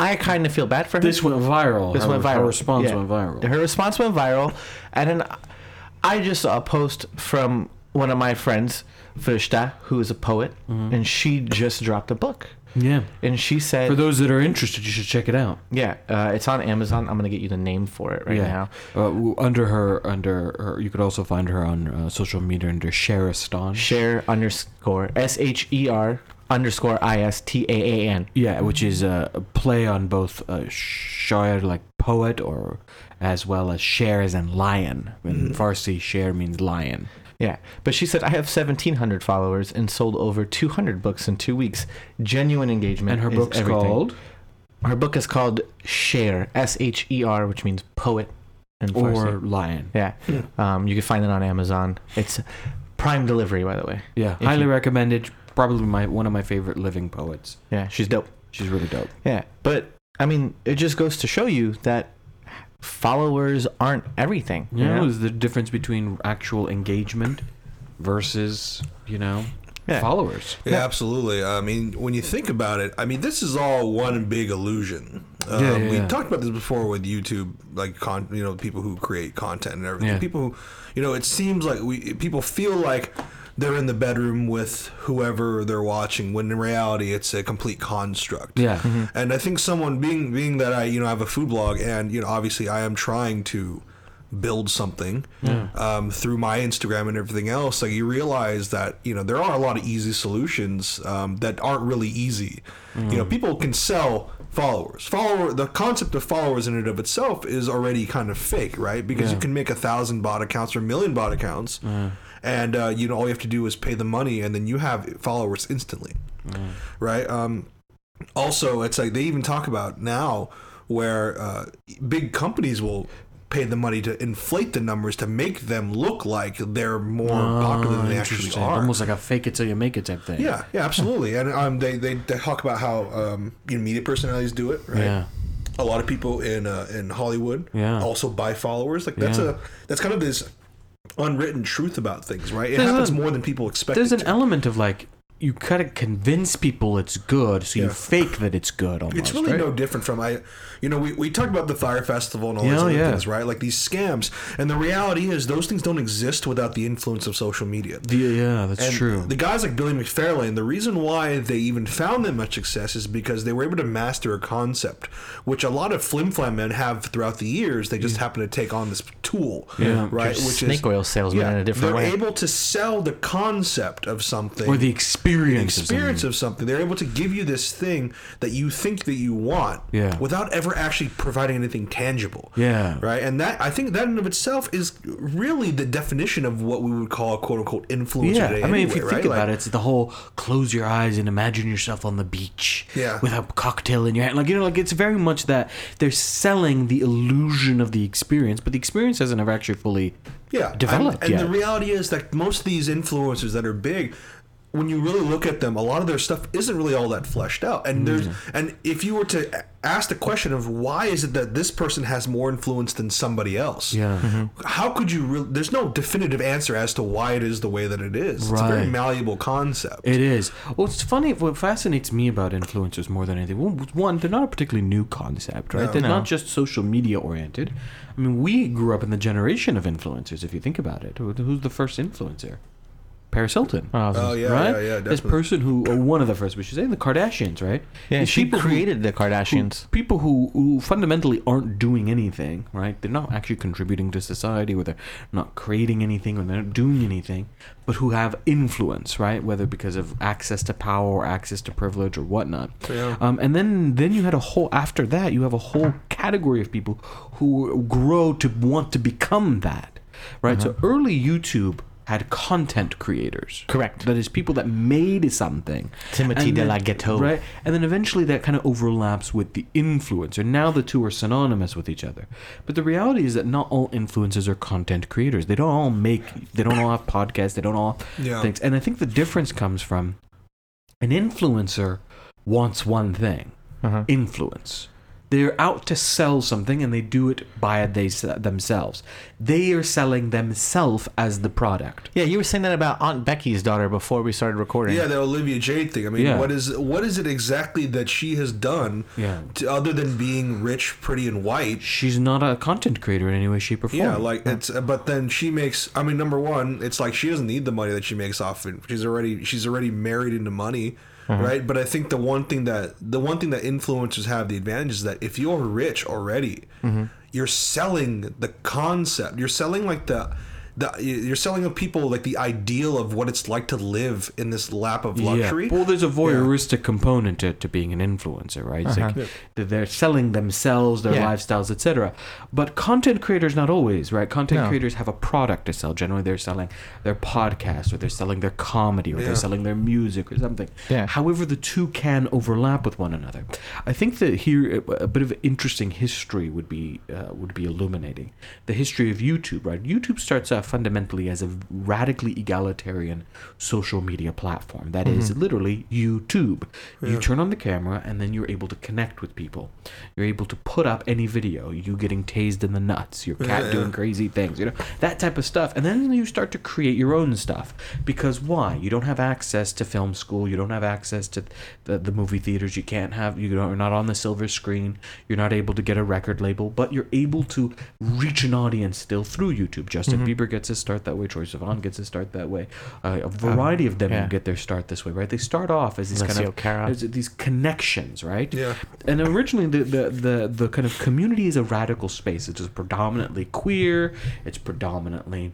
I kind of feel bad for her. This went viral. Her response went viral. Her response went viral. And then I just saw a post from one of my friends, Vrishta, who is a poet, and she just dropped a book. Yeah. And she said... For those that are interested, you should check it out. Yeah. It's on Amazon. I'm going to get you the name for it now. Under her, you could also find her on social media under Sharestan. Share_SHER_ISTAAN. Yeah, which is a play on both Shire, like poet, or as well as Share as in lion. In Farsi, Share means lion. Yeah, but she said, "I have 1,700 followers and sold over 200 books in 2 weeks. Genuine engagement." And her book's called? Her book is called Share, SHER, which means poet in Farsi. Or lion. Yeah. You can find it on Amazon. It's prime delivery, by the way. Yeah, highly recommended. Probably one of my favorite living poets. Yeah, she's dope. She's really dope. Yeah, but, I mean, it just goes to show you that followers aren't everything. You know, there's the difference between actual engagement versus, followers. Yeah, absolutely. I mean, when you think about it, I mean, this is all one big illusion. We talked about this before with YouTube, like, people who create content and everything. Yeah. People who, it seems like people feel like they're in the bedroom with whoever they're watching, when in reality it's a complete construct. Yeah. Mm-hmm. And I think someone being that I, have a food blog and, obviously I am trying to build something through my Instagram and everything else, like, you realize that, there are a lot of easy solutions that aren't really easy. Mm. People can sell followers. The concept of followers in and of itself is already kind of fake, right? Because you can make 1,000 bot accounts or 1,000,000 bot accounts. Mm. And, all you have to do is pay the money, and then you have followers instantly, right? Also, it's like they even talk about now where big companies will pay the money to inflate the numbers to make them look like they're more popular than they actually are. Almost like a fake it till you make it type thing. Yeah, yeah, absolutely. And they talk about how media personalities do it, right? Yeah. A lot of people in Hollywood also buy followers. Like that's kind of this unwritten truth about things, right? It happens more than people expect. There's an element of like, you kind of convince people it's good, so you fake that it's good almost. It's really no different from we talked about the Fire Festival and all these other things, right? Like these scams. And the reality is those things don't exist without the influence of social media. Yeah, that's true. The guys like Billy McFarlane, the reason why they even found that much success is because they were able to master a concept, which a lot of flim-flam men have throughout the years. They just happen to take on this tool, right? Which is snake oil salesman in a different way. They're able to sell the concept of something. Or the experience of something. They're able to give you this thing that you think that you want without ever actually providing anything tangible. Yeah. Right? And that, I think that in and of itself is really the definition of what we would call a quote-unquote influencer today. I mean, if you think about it, it's the whole close your eyes and imagine yourself on the beach with a cocktail in your hand. Like, it's very much that they're selling the illusion of the experience, but the experience hasn't ever actually fully developed yet. And the reality is that most of these influencers that are big, when you really look at them, a lot of their stuff isn't really all that fleshed out. And if you were to ask the question of why is it that this person has more influence than somebody else, how could you really... There's no definitive answer as to why it is the way that it is. Right. It's a very malleable concept. It is. Well, it's funny. What fascinates me about influencers more than anything, one, they're not a particularly new concept, right? No. They're not just social media oriented. I mean, we grew up in the generation of influencers, if you think about it. Who's the first influencer? Paris Hilton. Definitely. This person who, one of the first, we should say, the Kardashians, right? Yeah, she created the Kardashians. People who fundamentally aren't doing anything, right? They're not actually contributing to society, or they're not creating anything, or they're not doing anything, but who have influence, right? Whether because of access to power or access to privilege or whatnot. Yeah. And then you had a whole category of people who grow to want to become that, right? So early YouTube had content creators. Correct. That is, people that made something. Timothy de la Ghetto. Right. And then eventually that kind of overlaps with the influencer. Now the two are synonymous with each other. But the reality is that not all influencers are content creators. They don't all have podcasts. They don't all things. And I think the difference comes from an influencer wants one thing. Influence. They're out to sell something, and they do it by themselves. They are selling themselves as the product. Yeah, you were saying that about Aunt Becky's daughter before we started recording. Yeah, the Olivia Jade thing. I mean, what is it exactly that she has done other than being rich, pretty, and white? She's not a content creator in any way, shape, or form. Yeah, but then she makes... I mean, number one, it's like she doesn't need the money that she makes off it. She's already married into money. Right, but I think the one thing that influencers have the advantage is that if you're rich already, you're selling the concept. You're selling of people like the ideal of what it's like to live in this lap of luxury. Yeah. Well, there's a voyeuristic component to being an influencer, right? It's they're selling themselves, their lifestyles, etc. But content creators, not always, right? Content creators have a product to sell. Generally, they're selling their podcast, or they're selling their comedy, or they're selling their music, or something. Yeah. However, the two can overlap with one another. I think that here a bit of interesting history would be illuminating. The history of YouTube, right? YouTube starts off fundamentally as a radically egalitarian social media platform. That is literally YouTube. Yeah. You turn on the camera and then you're able to connect with people. You're able to put up any video, you getting tased in the nuts, your cat doing crazy things, you know, that type of stuff. And then you start to create your own stuff. Because why? You don't have access to film school. You don't have access to the movie theaters. You can't have, you're not on the silver screen. You're not able to get a record label, but you're able to reach an audience still through YouTube. Justin Bieber gets his start that way. Troye Sivan gets his start that way. A variety of them get their start this way, right? They start off as these as these connections, right? Yeah. And originally, the kind of community is a radical space. It is predominantly queer. It's predominantly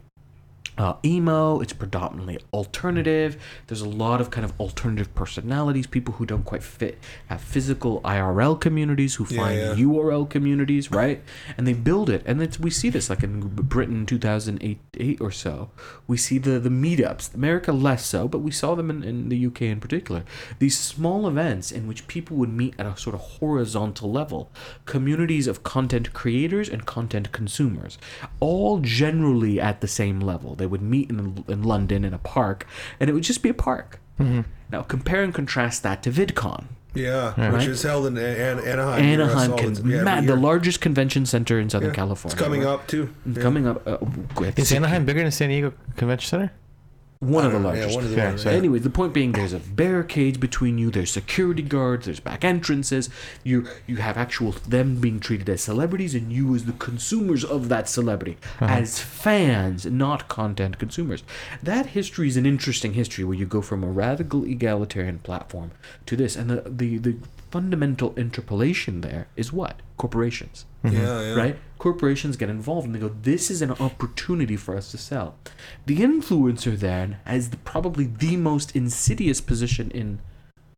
emo. It's predominantly alternative. There's a lot of kind of alternative personalities, people who don't quite fit, have physical IRL communities, who find URL communities, right? And they build it. And it's, we see this like in Britain 2008 or so. We see the meetups. America less so, but we saw them in the UK in particular. These small events in which people would meet at a sort of horizontal level. Communities of content creators and content consumers, all generally at the same level. They would meet in London in a park, and it would just be a park. Now, compare and contrast that to VidCon. Yeah, which is held in Anaheim. Anaheim, the largest convention center in Southern California. It's coming up, too. Yeah. Coming up. Is Anaheim bigger than San Diego Convention Center? One of the largest. Yeah, one of the largest. Anyways, the point being, there's a barricade between you. There's security guards. There's back entrances. You have actual them being treated as celebrities, and you as the consumers of that celebrity, as fans, not content consumers. That history is an interesting history where you go from a radical egalitarian platform to this, and the fundamental interpolation there is what? Corporations. Right? Corporations get involved and they go, this is an opportunity for us to sell. The influencer then has probably the most insidious position in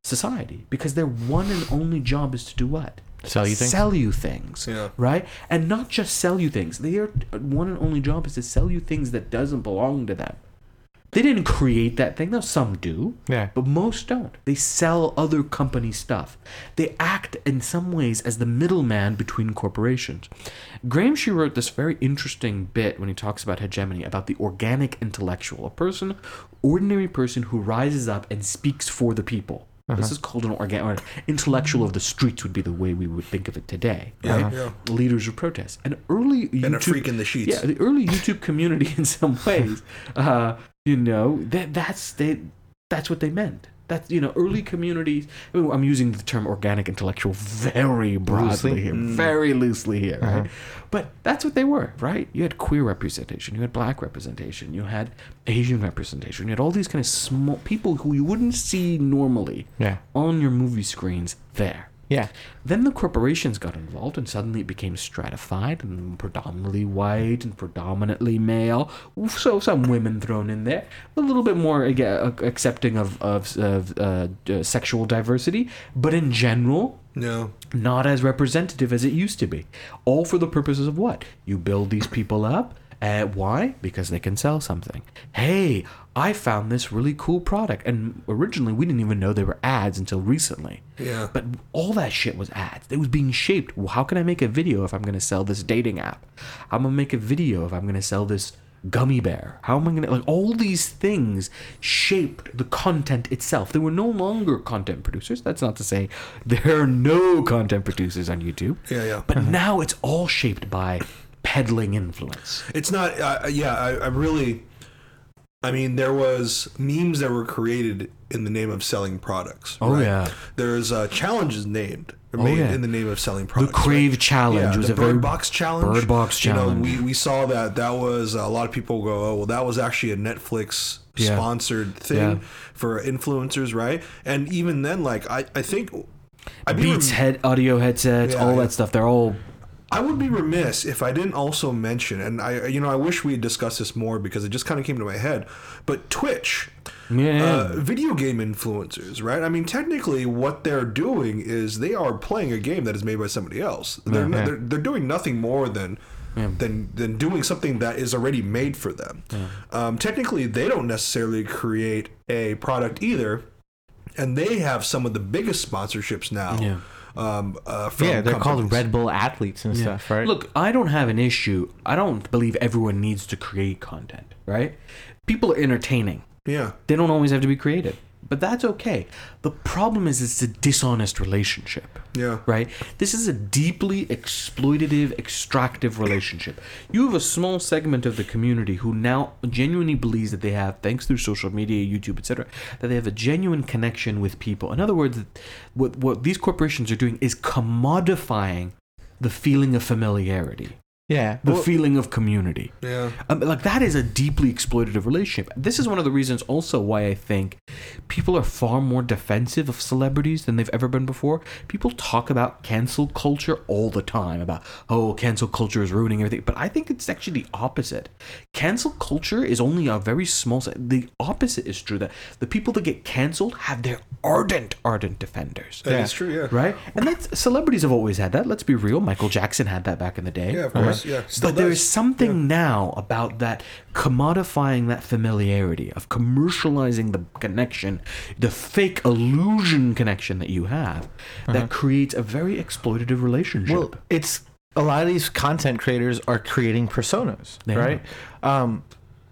society, because their one and only job is to do what? Sell you things. Sell you things, right? And not just sell you things. Their one and only job is to sell you things that doesn't belong to them. They didn't create that thing, though. Some do, but most don't. They sell other company stuff. They act in some ways as the middleman between corporations. Gramsci wrote this very interesting bit when he talks about hegemony, about the organic intellectual, a person, ordinary person who rises up and speaks for the people. This is called an organic intellectual of the streets, would be the way we would think of it today. Right? Leaders of protest. An early YouTube, and a freak in the sheets. Yeah, the early YouTube community in some ways. You know, that's what they meant. That's, you know, early communities. I mean, I'm using the term organic intellectual very broadly here, very loosely here, right? But that's what they were, right? You had queer representation, you had black representation, you had Asian representation, you had all these kind of small people who you wouldn't see normally on your movie screens there. Then the corporations got involved, and suddenly it became stratified and predominantly white and predominantly male. So some women thrown in there, a little bit more accepting of sexual diversity, but in general, not as representative as it used to be. All for the purposes of what? You build these people up. Why? Because they can sell something. Hey, I found this really cool product. And originally, we didn't even know they were ads until recently. Yeah. But all that shit was ads. It was being shaped. Well, how can I make a video if I'm going to sell this dating app? I'm going to make a video if I'm going to sell this gummy bear. How am I going to... Like, all these things shaped the content itself. There were no longer content producers. That's not to say there are no content producers on YouTube. But now it's all shaped by... peddling influence. It's not there was memes that were created in the name of selling products. There's challenges made in the name of selling products. The Crave challenge was a Bird Box challenge. We saw that was a lot of people go, oh well, that was actually a Netflix sponsored thing for influencers, right? And even then, like I think Beats audio headsets, that stuff, they're all... I would be remiss if I didn't also mention, and I wish we had discussed this more because it just kind of came to my head, but Twitch, video game influencers, right? I mean, technically what they're doing is they are playing a game that is made by somebody else. They're doing nothing more than doing something that is already made for them. Technically, they don't necessarily create a product either. and they have some of the biggest sponsorships now. Yeah. They're companies. Called Red Bull athletes and stuff, right? Look, I don't have an issue. I don't believe everyone needs to create content, right? People are entertaining. Yeah. They don't always have to be creative, but that's okay. The problem is it's a dishonest relationship. Yeah. Right? This is a deeply exploitative, extractive relationship. You have a small segment of the community who now genuinely believes that they have, thanks through social media, YouTube, etc., that they have a genuine connection with people. In other words, what these corporations are doing is commodifying the feeling of familiarity. Yeah. The feeling of community. Yeah. That is a deeply exploitative relationship. This is one of the reasons also why I think people are far more defensive of celebrities than they've ever been before. People talk about cancel culture all the time, about, oh, cancel culture is ruining everything. But I think it's actually the opposite. Cancel culture is only a very small... The opposite is true, that the people that get canceled have their ardent defenders. That is true, yeah. Right? And celebrities have always had that. Let's be real. Michael Jackson had that back in the day. Yeah, of course. Yeah, but there is something now about that commodifying that familiarity, of commercializing the connection, the fake illusion connection that you have, that creates a very exploitative relationship. Well, it's a lot of these content creators are creating personas, right? I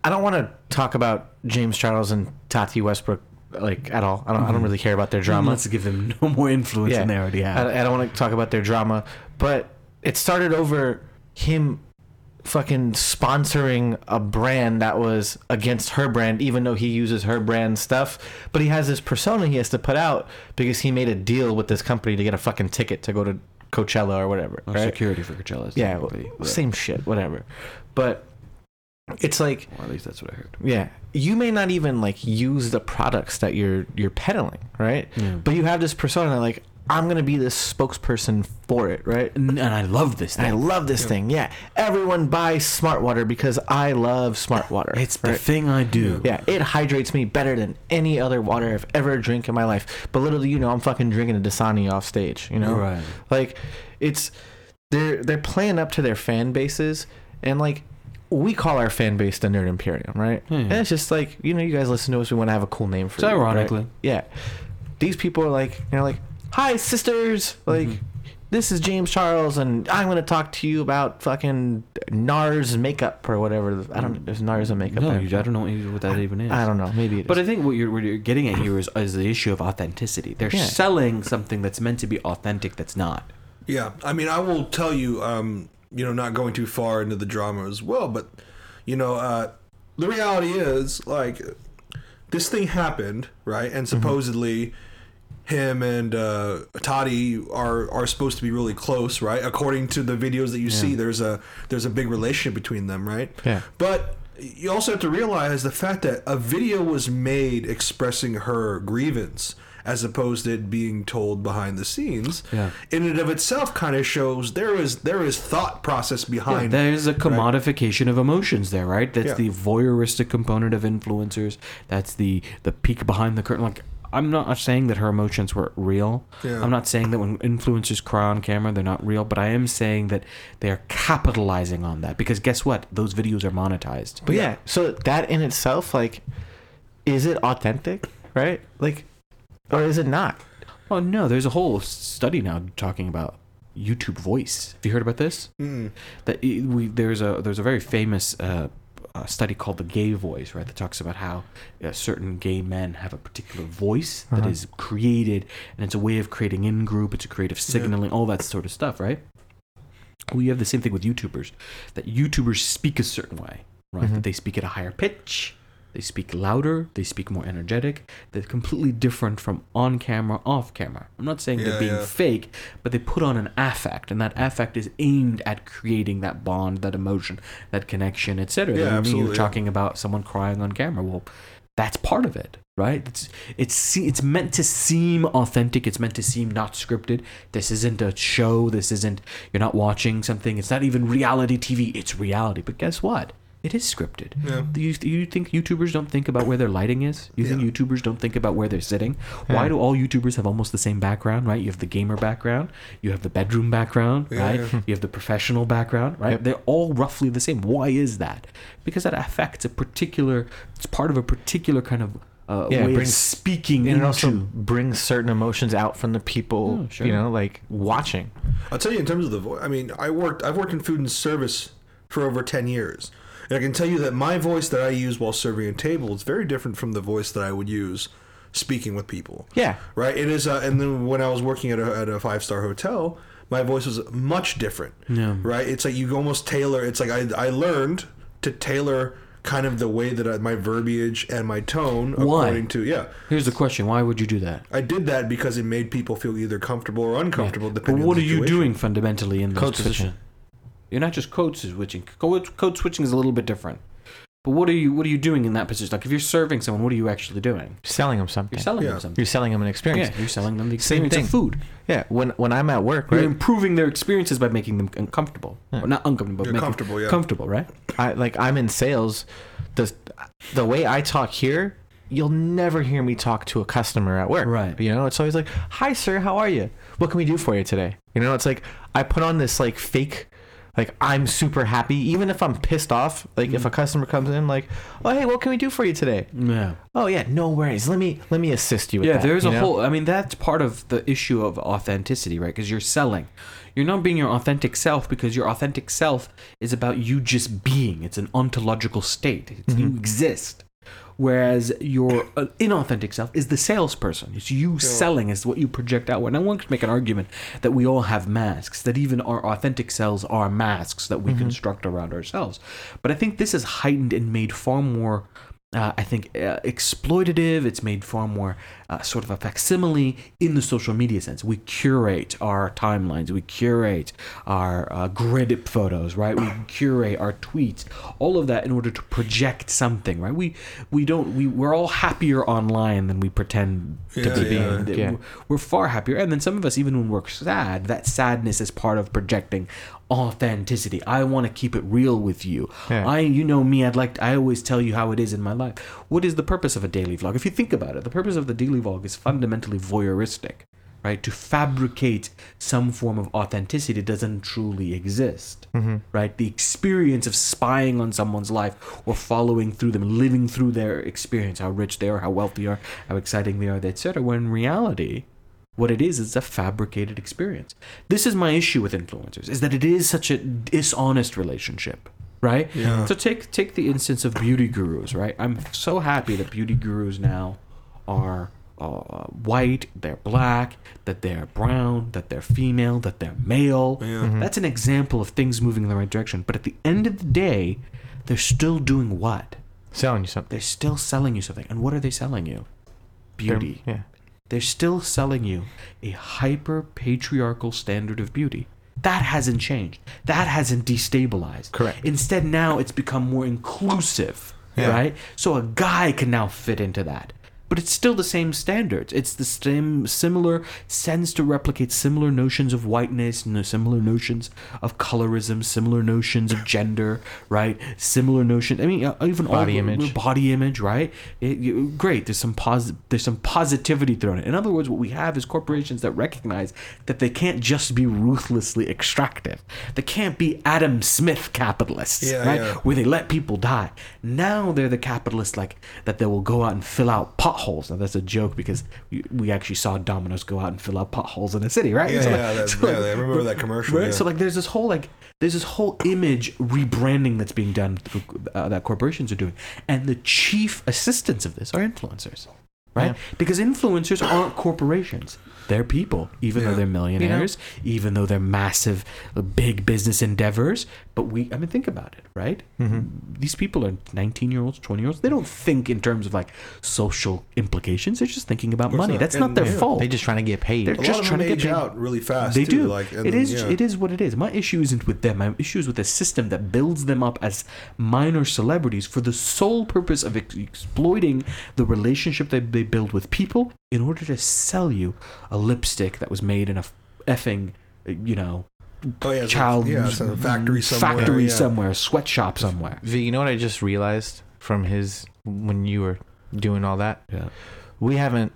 don't want to talk about James Charles and Tati Westbrook at all. I don't really care about their drama. Let's give them no more influence than they already have. I don't want to talk about their drama, but it started over him fucking sponsoring a brand that was against her brand, even though he uses her brand stuff, but he has this persona he has to put out because he made a deal with this company to get a fucking ticket to go to Coachella or whatever, right? Security for Coachella. Yeah, same shit, whatever. But it's like, well, at least that's what I heard. Yeah, you may not even use the products that you're peddling, right? Yeah. But you have this persona I'm going to be this spokesperson for it, right? And I love this thing. Yeah. Everyone buys Smartwater because I love Smartwater. It's the thing I do. Yeah, it hydrates me better than any other water I've ever drank in my life. But little do you know, I'm fucking drinking a Dasani off stage, you know? Right. They're playing up to their fan bases, and we call our fan base the Nerd Imperium, right? Yeah. And it's just you guys listen to us, we want to have a cool name for it. So ironically. Right? Yeah. These people are hi, sisters. This is James Charles, and I'm going to talk to you about fucking NARS makeup or whatever. I don't. There's NARS and makeup. No, I don't know what that even is. I don't know. Maybe it is. But I think what you're getting at here is the issue of authenticity. They're selling something that's meant to be authentic that's not. Yeah. I mean, I will tell you, not going too far into the drama as well, but, the reality is, this thing happened, right? And supposedly... him and Tati are supposed to be really close, right? According to the videos that you see, there's a big relationship between them, right? Yeah. But you also have to realize the fact that a video was made expressing her grievance as opposed to it being told behind the scenes. Yeah. In and of itself kind of shows there is thought process behind it. There's a commodification of emotions there, right? That's the voyeuristic component of influencers. That's the peek behind the curtain. I'm not saying that her emotions were real. Yeah. I'm not saying that when influencers cry on camera, they're not real. But I am saying that they are capitalizing on that. Because guess what? Those videos are monetized. But yeah, so that in itself, is it authentic, right? Or is it not? Oh, no. There's a whole study now talking about YouTube voice. Have you heard about this? Mm-mm. There's a very famous... a study called the gay voice, right, that talks about how certain gay men have a particular voice that is created, and it's a way of creating in-group, it's a creative signaling, all that sort of stuff, right? Well, you have the same thing with YouTubers, that YouTubers speak a certain way, right? That they speak at a higher pitch, they speak louder, they speak more energetic, they're completely different from on-camera, off-camera. I'm not saying they're being fake, but they put on an affect, and that affect is aimed at creating that bond, that emotion, that connection, etc. Yeah, absolutely. You're talking about someone crying on camera. Well, that's part of it, right? It's meant to seem authentic. It's meant to seem not scripted. This isn't a show. This isn't, you're not watching something. It's not even reality TV. It's reality. But guess what? It is scripted. Yeah. You think YouTubers don't think about where their lighting is? You think YouTubers don't think about where they're sitting? Yeah. Why do all YouTubers have almost the same background, right? You have the gamer background. You have the bedroom background, right? Yeah. You have the professional background, right? Yep. They're all roughly the same. Why is that? Because that affects it's part of a particular kind of way of speaking, and it also brings certain emotions out from the people, you know, like watching. I'll tell you in terms of the voice. I mean, I've worked in food and service for over 10 years, and I can tell you that my voice that I use while serving a table is very different from the voice that I would use speaking with people. Yeah, right. It is, and then when I was working at a 5-star hotel, my voice was much different. Yeah. Right. It's like you almost tailor. It's like I learned to tailor kind of the way that my verbiage and my tone according to, Here's the question. Why would you do that? I did that because it made people feel either comfortable or uncomfortable depending on the situation. But what are you doing fundamentally in this position? You're not just code switching. Code switching is a little bit different. But what are you doing in that position? Like if you're serving someone, what are you actually doing? Selling them something. You're selling them something. You're selling them an experience. Yeah, you're selling them the experience of food. Yeah, when I'm at work, you're improving their experiences by making them uncomfortable. Yeah. Well, not uncomfortable, but making comfortable, comfortable, right? I'm in sales. The way I talk here, you'll never hear me talk to a customer at work. Right. You know, it's always like, "Hi, sir, how are you? What can we do for you today?" You know, it's like I put on this like fake. Like, I'm super happy, even if I'm pissed off. Like, if a customer comes in, like, oh, hey, what can we do for you today? Yeah. Oh, yeah, no worries. Let me assist you with that. Yeah, there's a whole... I mean, that's part of the issue of authenticity, right? Because you're selling. You're not being your authentic self because your authentic self is about you just being. It's an ontological state. It's you exist. Whereas your inauthentic self is the salesperson. It's you selling is what you project outward. Now, one could make an argument that we all have masks, that even our authentic selves are masks that we construct around ourselves. But I think this is heightened and made far more, exploitative. It's made far more sort of a facsimile in the social media sense. We curate our timelines. We curate our grid photos, right? We curate our tweets, all of that in order to project something, right? We're all happier online than we pretend to be. We're far happier. And then some of us, even when we're sad, that sadness is part of projecting authenticity. I want to keep it real with you. Yeah. I always tell you how it is in my life. What is the purpose of a daily vlog? If you think about it, the purpose of the daily vlog is fundamentally voyeuristic, right? To fabricate some form of authenticity doesn't truly exist, right? The experience of spying on someone's life or following through them, living through their experience, how rich they are, how wealthy they are, how exciting they are, etc. When in reality, what it is a fabricated experience. This is my issue with influencers, is that it is such a dishonest relationship, right? Yeah. So take the instance of beauty gurus, right? I'm so happy that beauty gurus now are white, they're black, that they're brown, that they're female, that they're male. Yeah. That's an example of things moving in the right direction. But at the end of the day, they're still doing what? Selling you something. They're still selling you something. And what are they selling you? Beauty. They're still selling you a hyper-patriarchal standard of beauty. That hasn't changed. That hasn't destabilized. Correct. Instead, now it's become more inclusive, right? So a guy can now fit into that. But it's still the same standards. It's the same similar sense to replicate similar notions of whiteness, similar notions of colorism, similar notions of gender, right? Similar notions. I mean, even body image, right? Great. There's some positivity thrown in. In other words, what we have is corporations that recognize that they can't just be ruthlessly extractive. They can't be Adam Smith capitalists, right? Yeah. Where they let people die. Now they're the capitalists like that. They will go out and fill out potholes. Now that's a joke because we actually saw Domino's go out and fill out potholes in the city, right? I remember that commercial. Right? Yeah. So there's this whole image rebranding that's being done through, that corporations are doing, and the chief assistants of this are influencers, right? Yeah. Because influencers aren't corporations; they're people, even though they're millionaires, even though they're massive, big business endeavors. But think about it, right? Mm-hmm. These people are 19-year-olds, 20-year-olds. They don't think in terms of like social implications. They're just thinking about money. That's not their fault. They're just trying to get paid. They're just trying to get paid out really fast. They do. It is what it is. My issue isn't with them. My issue is with a system that builds them up as minor celebrities for the sole purpose of exploiting the relationship that they build with people in order to sell you a lipstick that was made in a effing, it's a factory somewhere. A sweatshop somewhere. You know what I just realized from when you were doing all that? Yeah. We haven't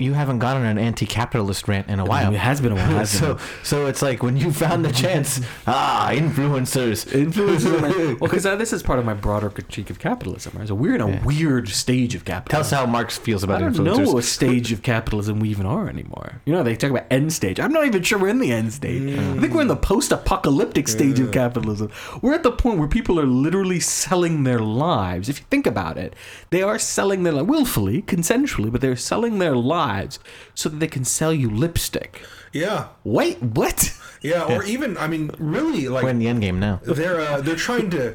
you haven't gone on an anti-capitalist rant in a while. It has been a while. So it's like when you found the chance, influencers. Well, because this is part of my broader critique of capitalism, right? So we're in a weird stage of capitalism. Tell us how Marx feels about influencers. I don't know what stage of capitalism we even are anymore. You know, they talk about end stage. I'm not even sure we're in the end stage. I think we're in the post-apocalyptic stage of capitalism. We're at the point where people are literally selling their lives. If you think about it, they are selling their lives willfully, consensually, but they're selling their lives so that they can sell you lipstick. Yeah. Wait, what? Yeah, or even, I mean, really, like, we're in the end game now. They're trying to,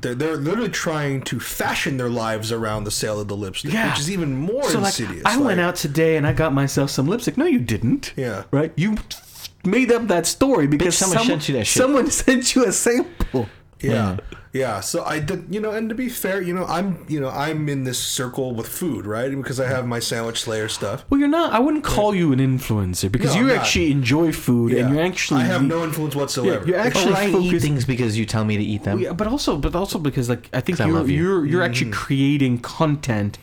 they're literally trying to fashion their lives around the sale of the lipstick, which is even more insidious. Like, I went out today and I got myself some lipstick. No, you didn't. Yeah. Right? You made up that story because someone sent you a sample. Yeah. Yeah, so I did, you know, and to be fair, I'm in this circle with food, right? Because I have my Sandwich Slayer stuff. Well, you're not. I wouldn't call you an influencer because you actually enjoy food and you're actually. I have no influence whatsoever. Yeah, you're actually eat things because you tell me to eat them. Yeah, but also because I think you're actually creating content.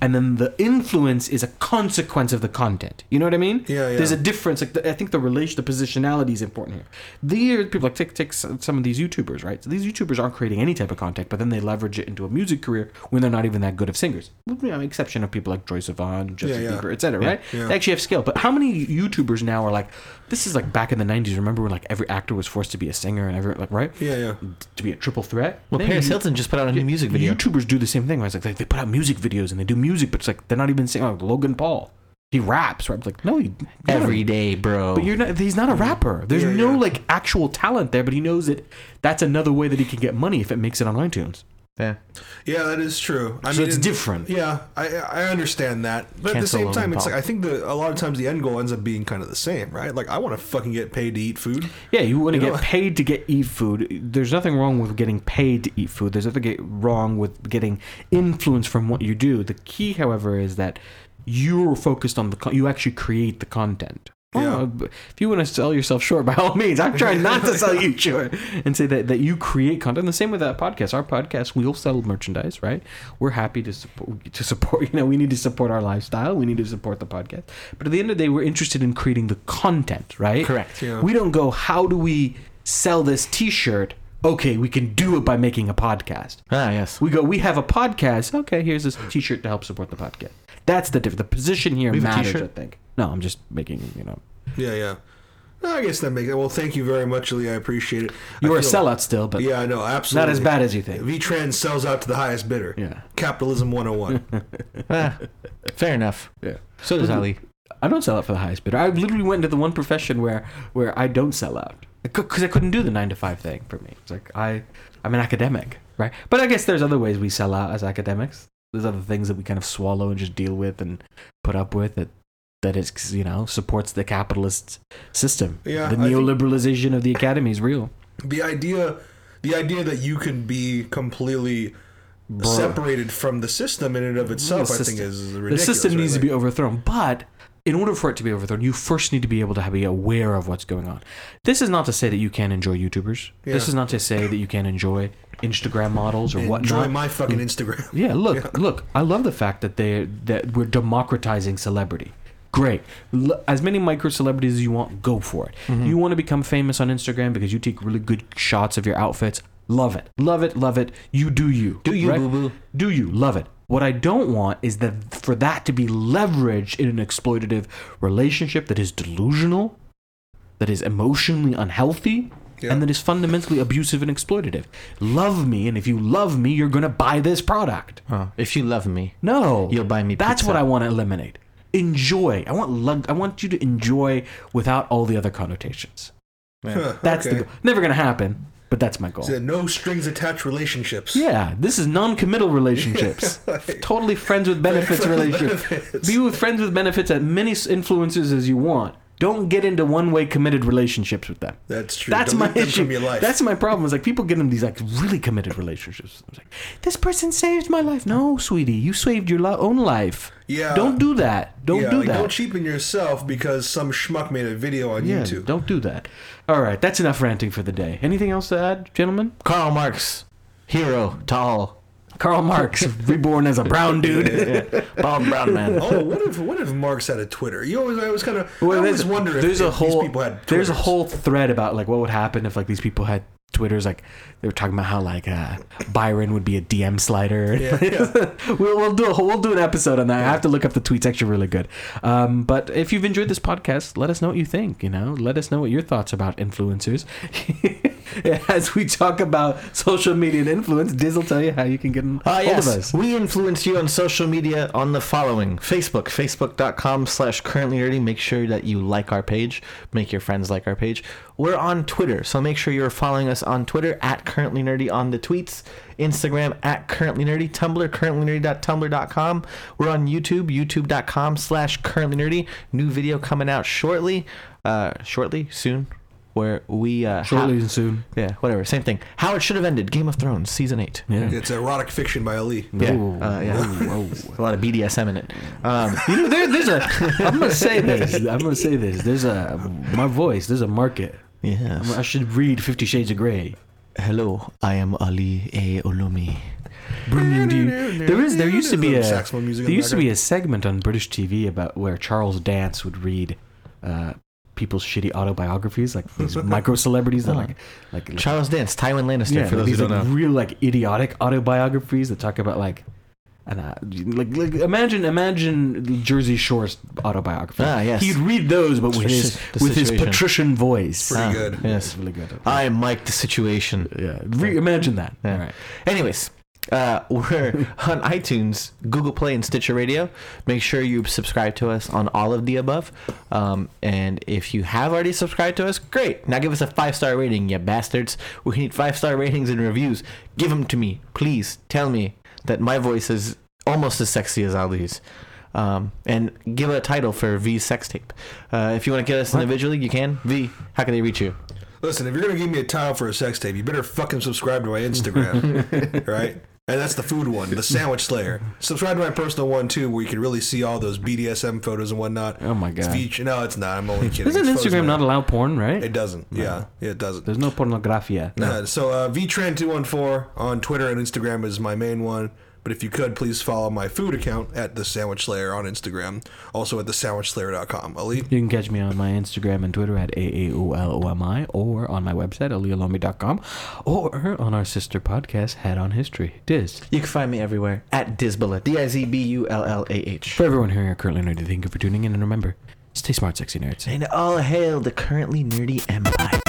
And then the influence is a consequence of the content. You know what I mean? Yeah, yeah. There's a difference. Like I think the positionality is important here. There, people like take some of these YouTubers, right? So these YouTubers aren't creating any type of content, but then they leverage it into a music career when they're not even that good of singers. With the exception of people like Troye Sivan, Justin Bieber, etc. Right? Yeah. They actually have skill. But how many YouTubers now are like? This is like back in the 90s. Remember when like every actor was forced to be a singer and every like right? Yeah, yeah. To be a triple threat. Well, Paris Hilton just put out a new music video. YouTubers do the same thing. Right? It's like they put out music videos and they do music, but it's like they're not even singing. Like Logan Paul, he raps, right? It's like no, every day, bro. But you're not. He's not a rapper. There's like actual talent there, but he knows that that's another way that he can get money if it makes it on iTunes. Yeah, yeah, that is true. I mean, it's different. Yeah, I understand that, but at the same time, it's like I think a lot of times the end goal ends up being kind of the same, right? Like I want to fucking get paid to eat food. Yeah, you want to get paid to eat food. There's nothing wrong with getting paid to eat food. There's nothing wrong with getting influence from what you do. The key, however, is that you're focused on you actually create the content. Yeah. Oh, if you want to sell yourself short, by all means, I'm trying not to sell you short and say that you create content. The same with that podcast. Our podcast, we'll sell merchandise, right? We're happy to support. You know, we need to support our lifestyle. We need to support the podcast. But at the end of the day, we're interested in creating the content, right? Correct. Yeah. We don't go, how do we sell this T-shirt? Okay, we can do it by making a podcast. Ah, yes. We go, we have a podcast. Okay, here's this T-shirt to help support the podcast. That's the difference. The position here matters, I think. No, I'm just making, you know. Yeah, yeah. No, I guess that makes it. Well, thank you very much, Lee. I appreciate it. You're a sellout still, but yeah, I know, absolutely. Not as bad as you think. V-Trans sells out to the highest bidder. Yeah. Capitalism 101. Fair enough. Yeah. So does Ali. I don't sell out for the highest bidder. I literally went into the one profession where I don't sell out. Because I couldn't do the 9-to-5 thing for me. It's like, I'm an academic, right? But I guess there's other ways we sell out as academics. There's other things that we kind of swallow and just deal with and put up with that is, you know, supports the capitalist system. Yeah, the neoliberalization of the academy is real. The idea that you can be completely separated from the system in and of itself, I think, is ridiculous. The system needs to be overthrown, but in order for it to be overthrown, you first need to be able to be aware of what's going on. This is not to say that you can't enjoy YouTubers. Yeah. This is not to say that you can't enjoy Instagram models or whatnot. Enjoy my fucking Instagram. Yeah, look. I love the fact that we're democratizing celebrity. Great. As many micro celebrities as you want, go for it. Mm-hmm. You want to become famous on Instagram because you take really good shots of your outfits. Love it. Love it. Love it. You do you. Do you, right? Boo-boo. Do you. Love it. What I don't want is that for that to be leveraged in an exploitative relationship that is delusional, that is emotionally unhealthy, and that is fundamentally abusive and exploitative. Love me, and if you love me, you're going to buy this product. If you love me, no, you'll buy me pizza. That's what I want to eliminate. Enjoy. I want you to enjoy without all the other connotations. Yeah. That's the goal. Never going to happen. But that's my goal. So no strings attached relationships. Yeah, this is non-committal relationships. Like, totally friends with benefits relationships. Benefits. Be with friends with benefits at many influencers as you want. Don't get into one-way committed relationships with them. That's true. That's don't my issue. From your life. That's my problem. It's like people get into these like really committed relationships. It's like, this person saved my life. No, sweetie, you saved your own life. Yeah. Don't do that. Don't do that. Don't cheapen yourself because some schmuck made a video on YouTube. Don't do that. All right, that's enough ranting for the day. Anything else to add, gentlemen? Karl Marx, hero to all. Karl Marx reborn as a brown dude, bald brown man. Oh, what if Marx had a Twitter? I always kind of wonder if people had Twitters. There's a whole thread about like what would happen if like these people had Twitters. Like they were talking about how like Byron would be a DM slider. Yeah, yeah. we'll do an episode on that. Yeah. I have to look up the tweets. Actually, really good. But if you've enjoyed this podcast, let us know what you think. You know, let us know what your thoughts about influencers. As we talk about social media and influence, Diz will tell you how you can get hold of us. We influence you on social media on the following. Facebook, facebook.com/currentlynerdy. Make sure that you like our page. Make your friends like our page. We're on Twitter, so make sure you're following us on Twitter, @currentlynerdy on the tweets. Instagram, @currentlynerdy. Tumblr, currentlynerdy.tumblr.com. We're on YouTube, youtube.com/currentlynerdy. New video coming out shortly. Soon. Where we shortly and soon, whatever, same thing. How it should have ended. Game of Thrones season 8. Yeah, it's erotic fiction by Ali. Yeah, a lot of BDSM in it. I'm gonna say this. There's a market. Yeah, I should read 50 Shades of Grey. Hello, I am Ali A. Olumi. Bringing you. There used to be a segment on British TV about where Charles Dance would read people's shitty autobiographies, like these micro celebrities that like Charles Dance, Tywin Lannister, for those who don't know. Real like idiotic autobiographies that talk about like imagine Jersey Shore's autobiography. He'd read those but with his patrician voice. It's pretty good. Yeah, it's really good. I am Mike the Situation. Yeah. Imagine that. Yeah. All right. Anyways, we're on iTunes, Google Play, and Stitcher Radio. Make sure you subscribe to us on all of the above. And if you have already subscribed to us, great. Now give us a 5-star rating, you bastards. We need 5-star ratings and reviews. Give them to me, please. Tell me that my voice is almost as sexy as Ali's. And give a title for V's sex tape. If you want to get us individually, you can. V, how can they reach you? Listen, if you're going to give me a title for a sex tape, you better fucking subscribe to my Instagram. Right? And that's the food one, the Sandwich Slayer. Subscribe to my personal one, too, where you can really see all those BDSM photos and whatnot. Oh, my God. No, it's not. I'm only kidding. Doesn't Instagram not allow porn, right? It doesn't. No. Yeah, it doesn't. There's no pornografia. No. So VTran214 on Twitter and Instagram is my main one. But if you could, please follow my food account at the Sandwich Slayer on Instagram. Also at thesandwichslayer.com. Ali? You can catch me on my Instagram and Twitter at AAOLOMI, or on my website, aliolomi.com, or on our sister podcast, Head on History. Diz. You can find me everywhere at Dizbullah, DIZBULLAH. For everyone here at Currently Nerdy, thank you for tuning in. And remember, stay smart, sexy nerds. And all hail the Currently Nerdy Empire.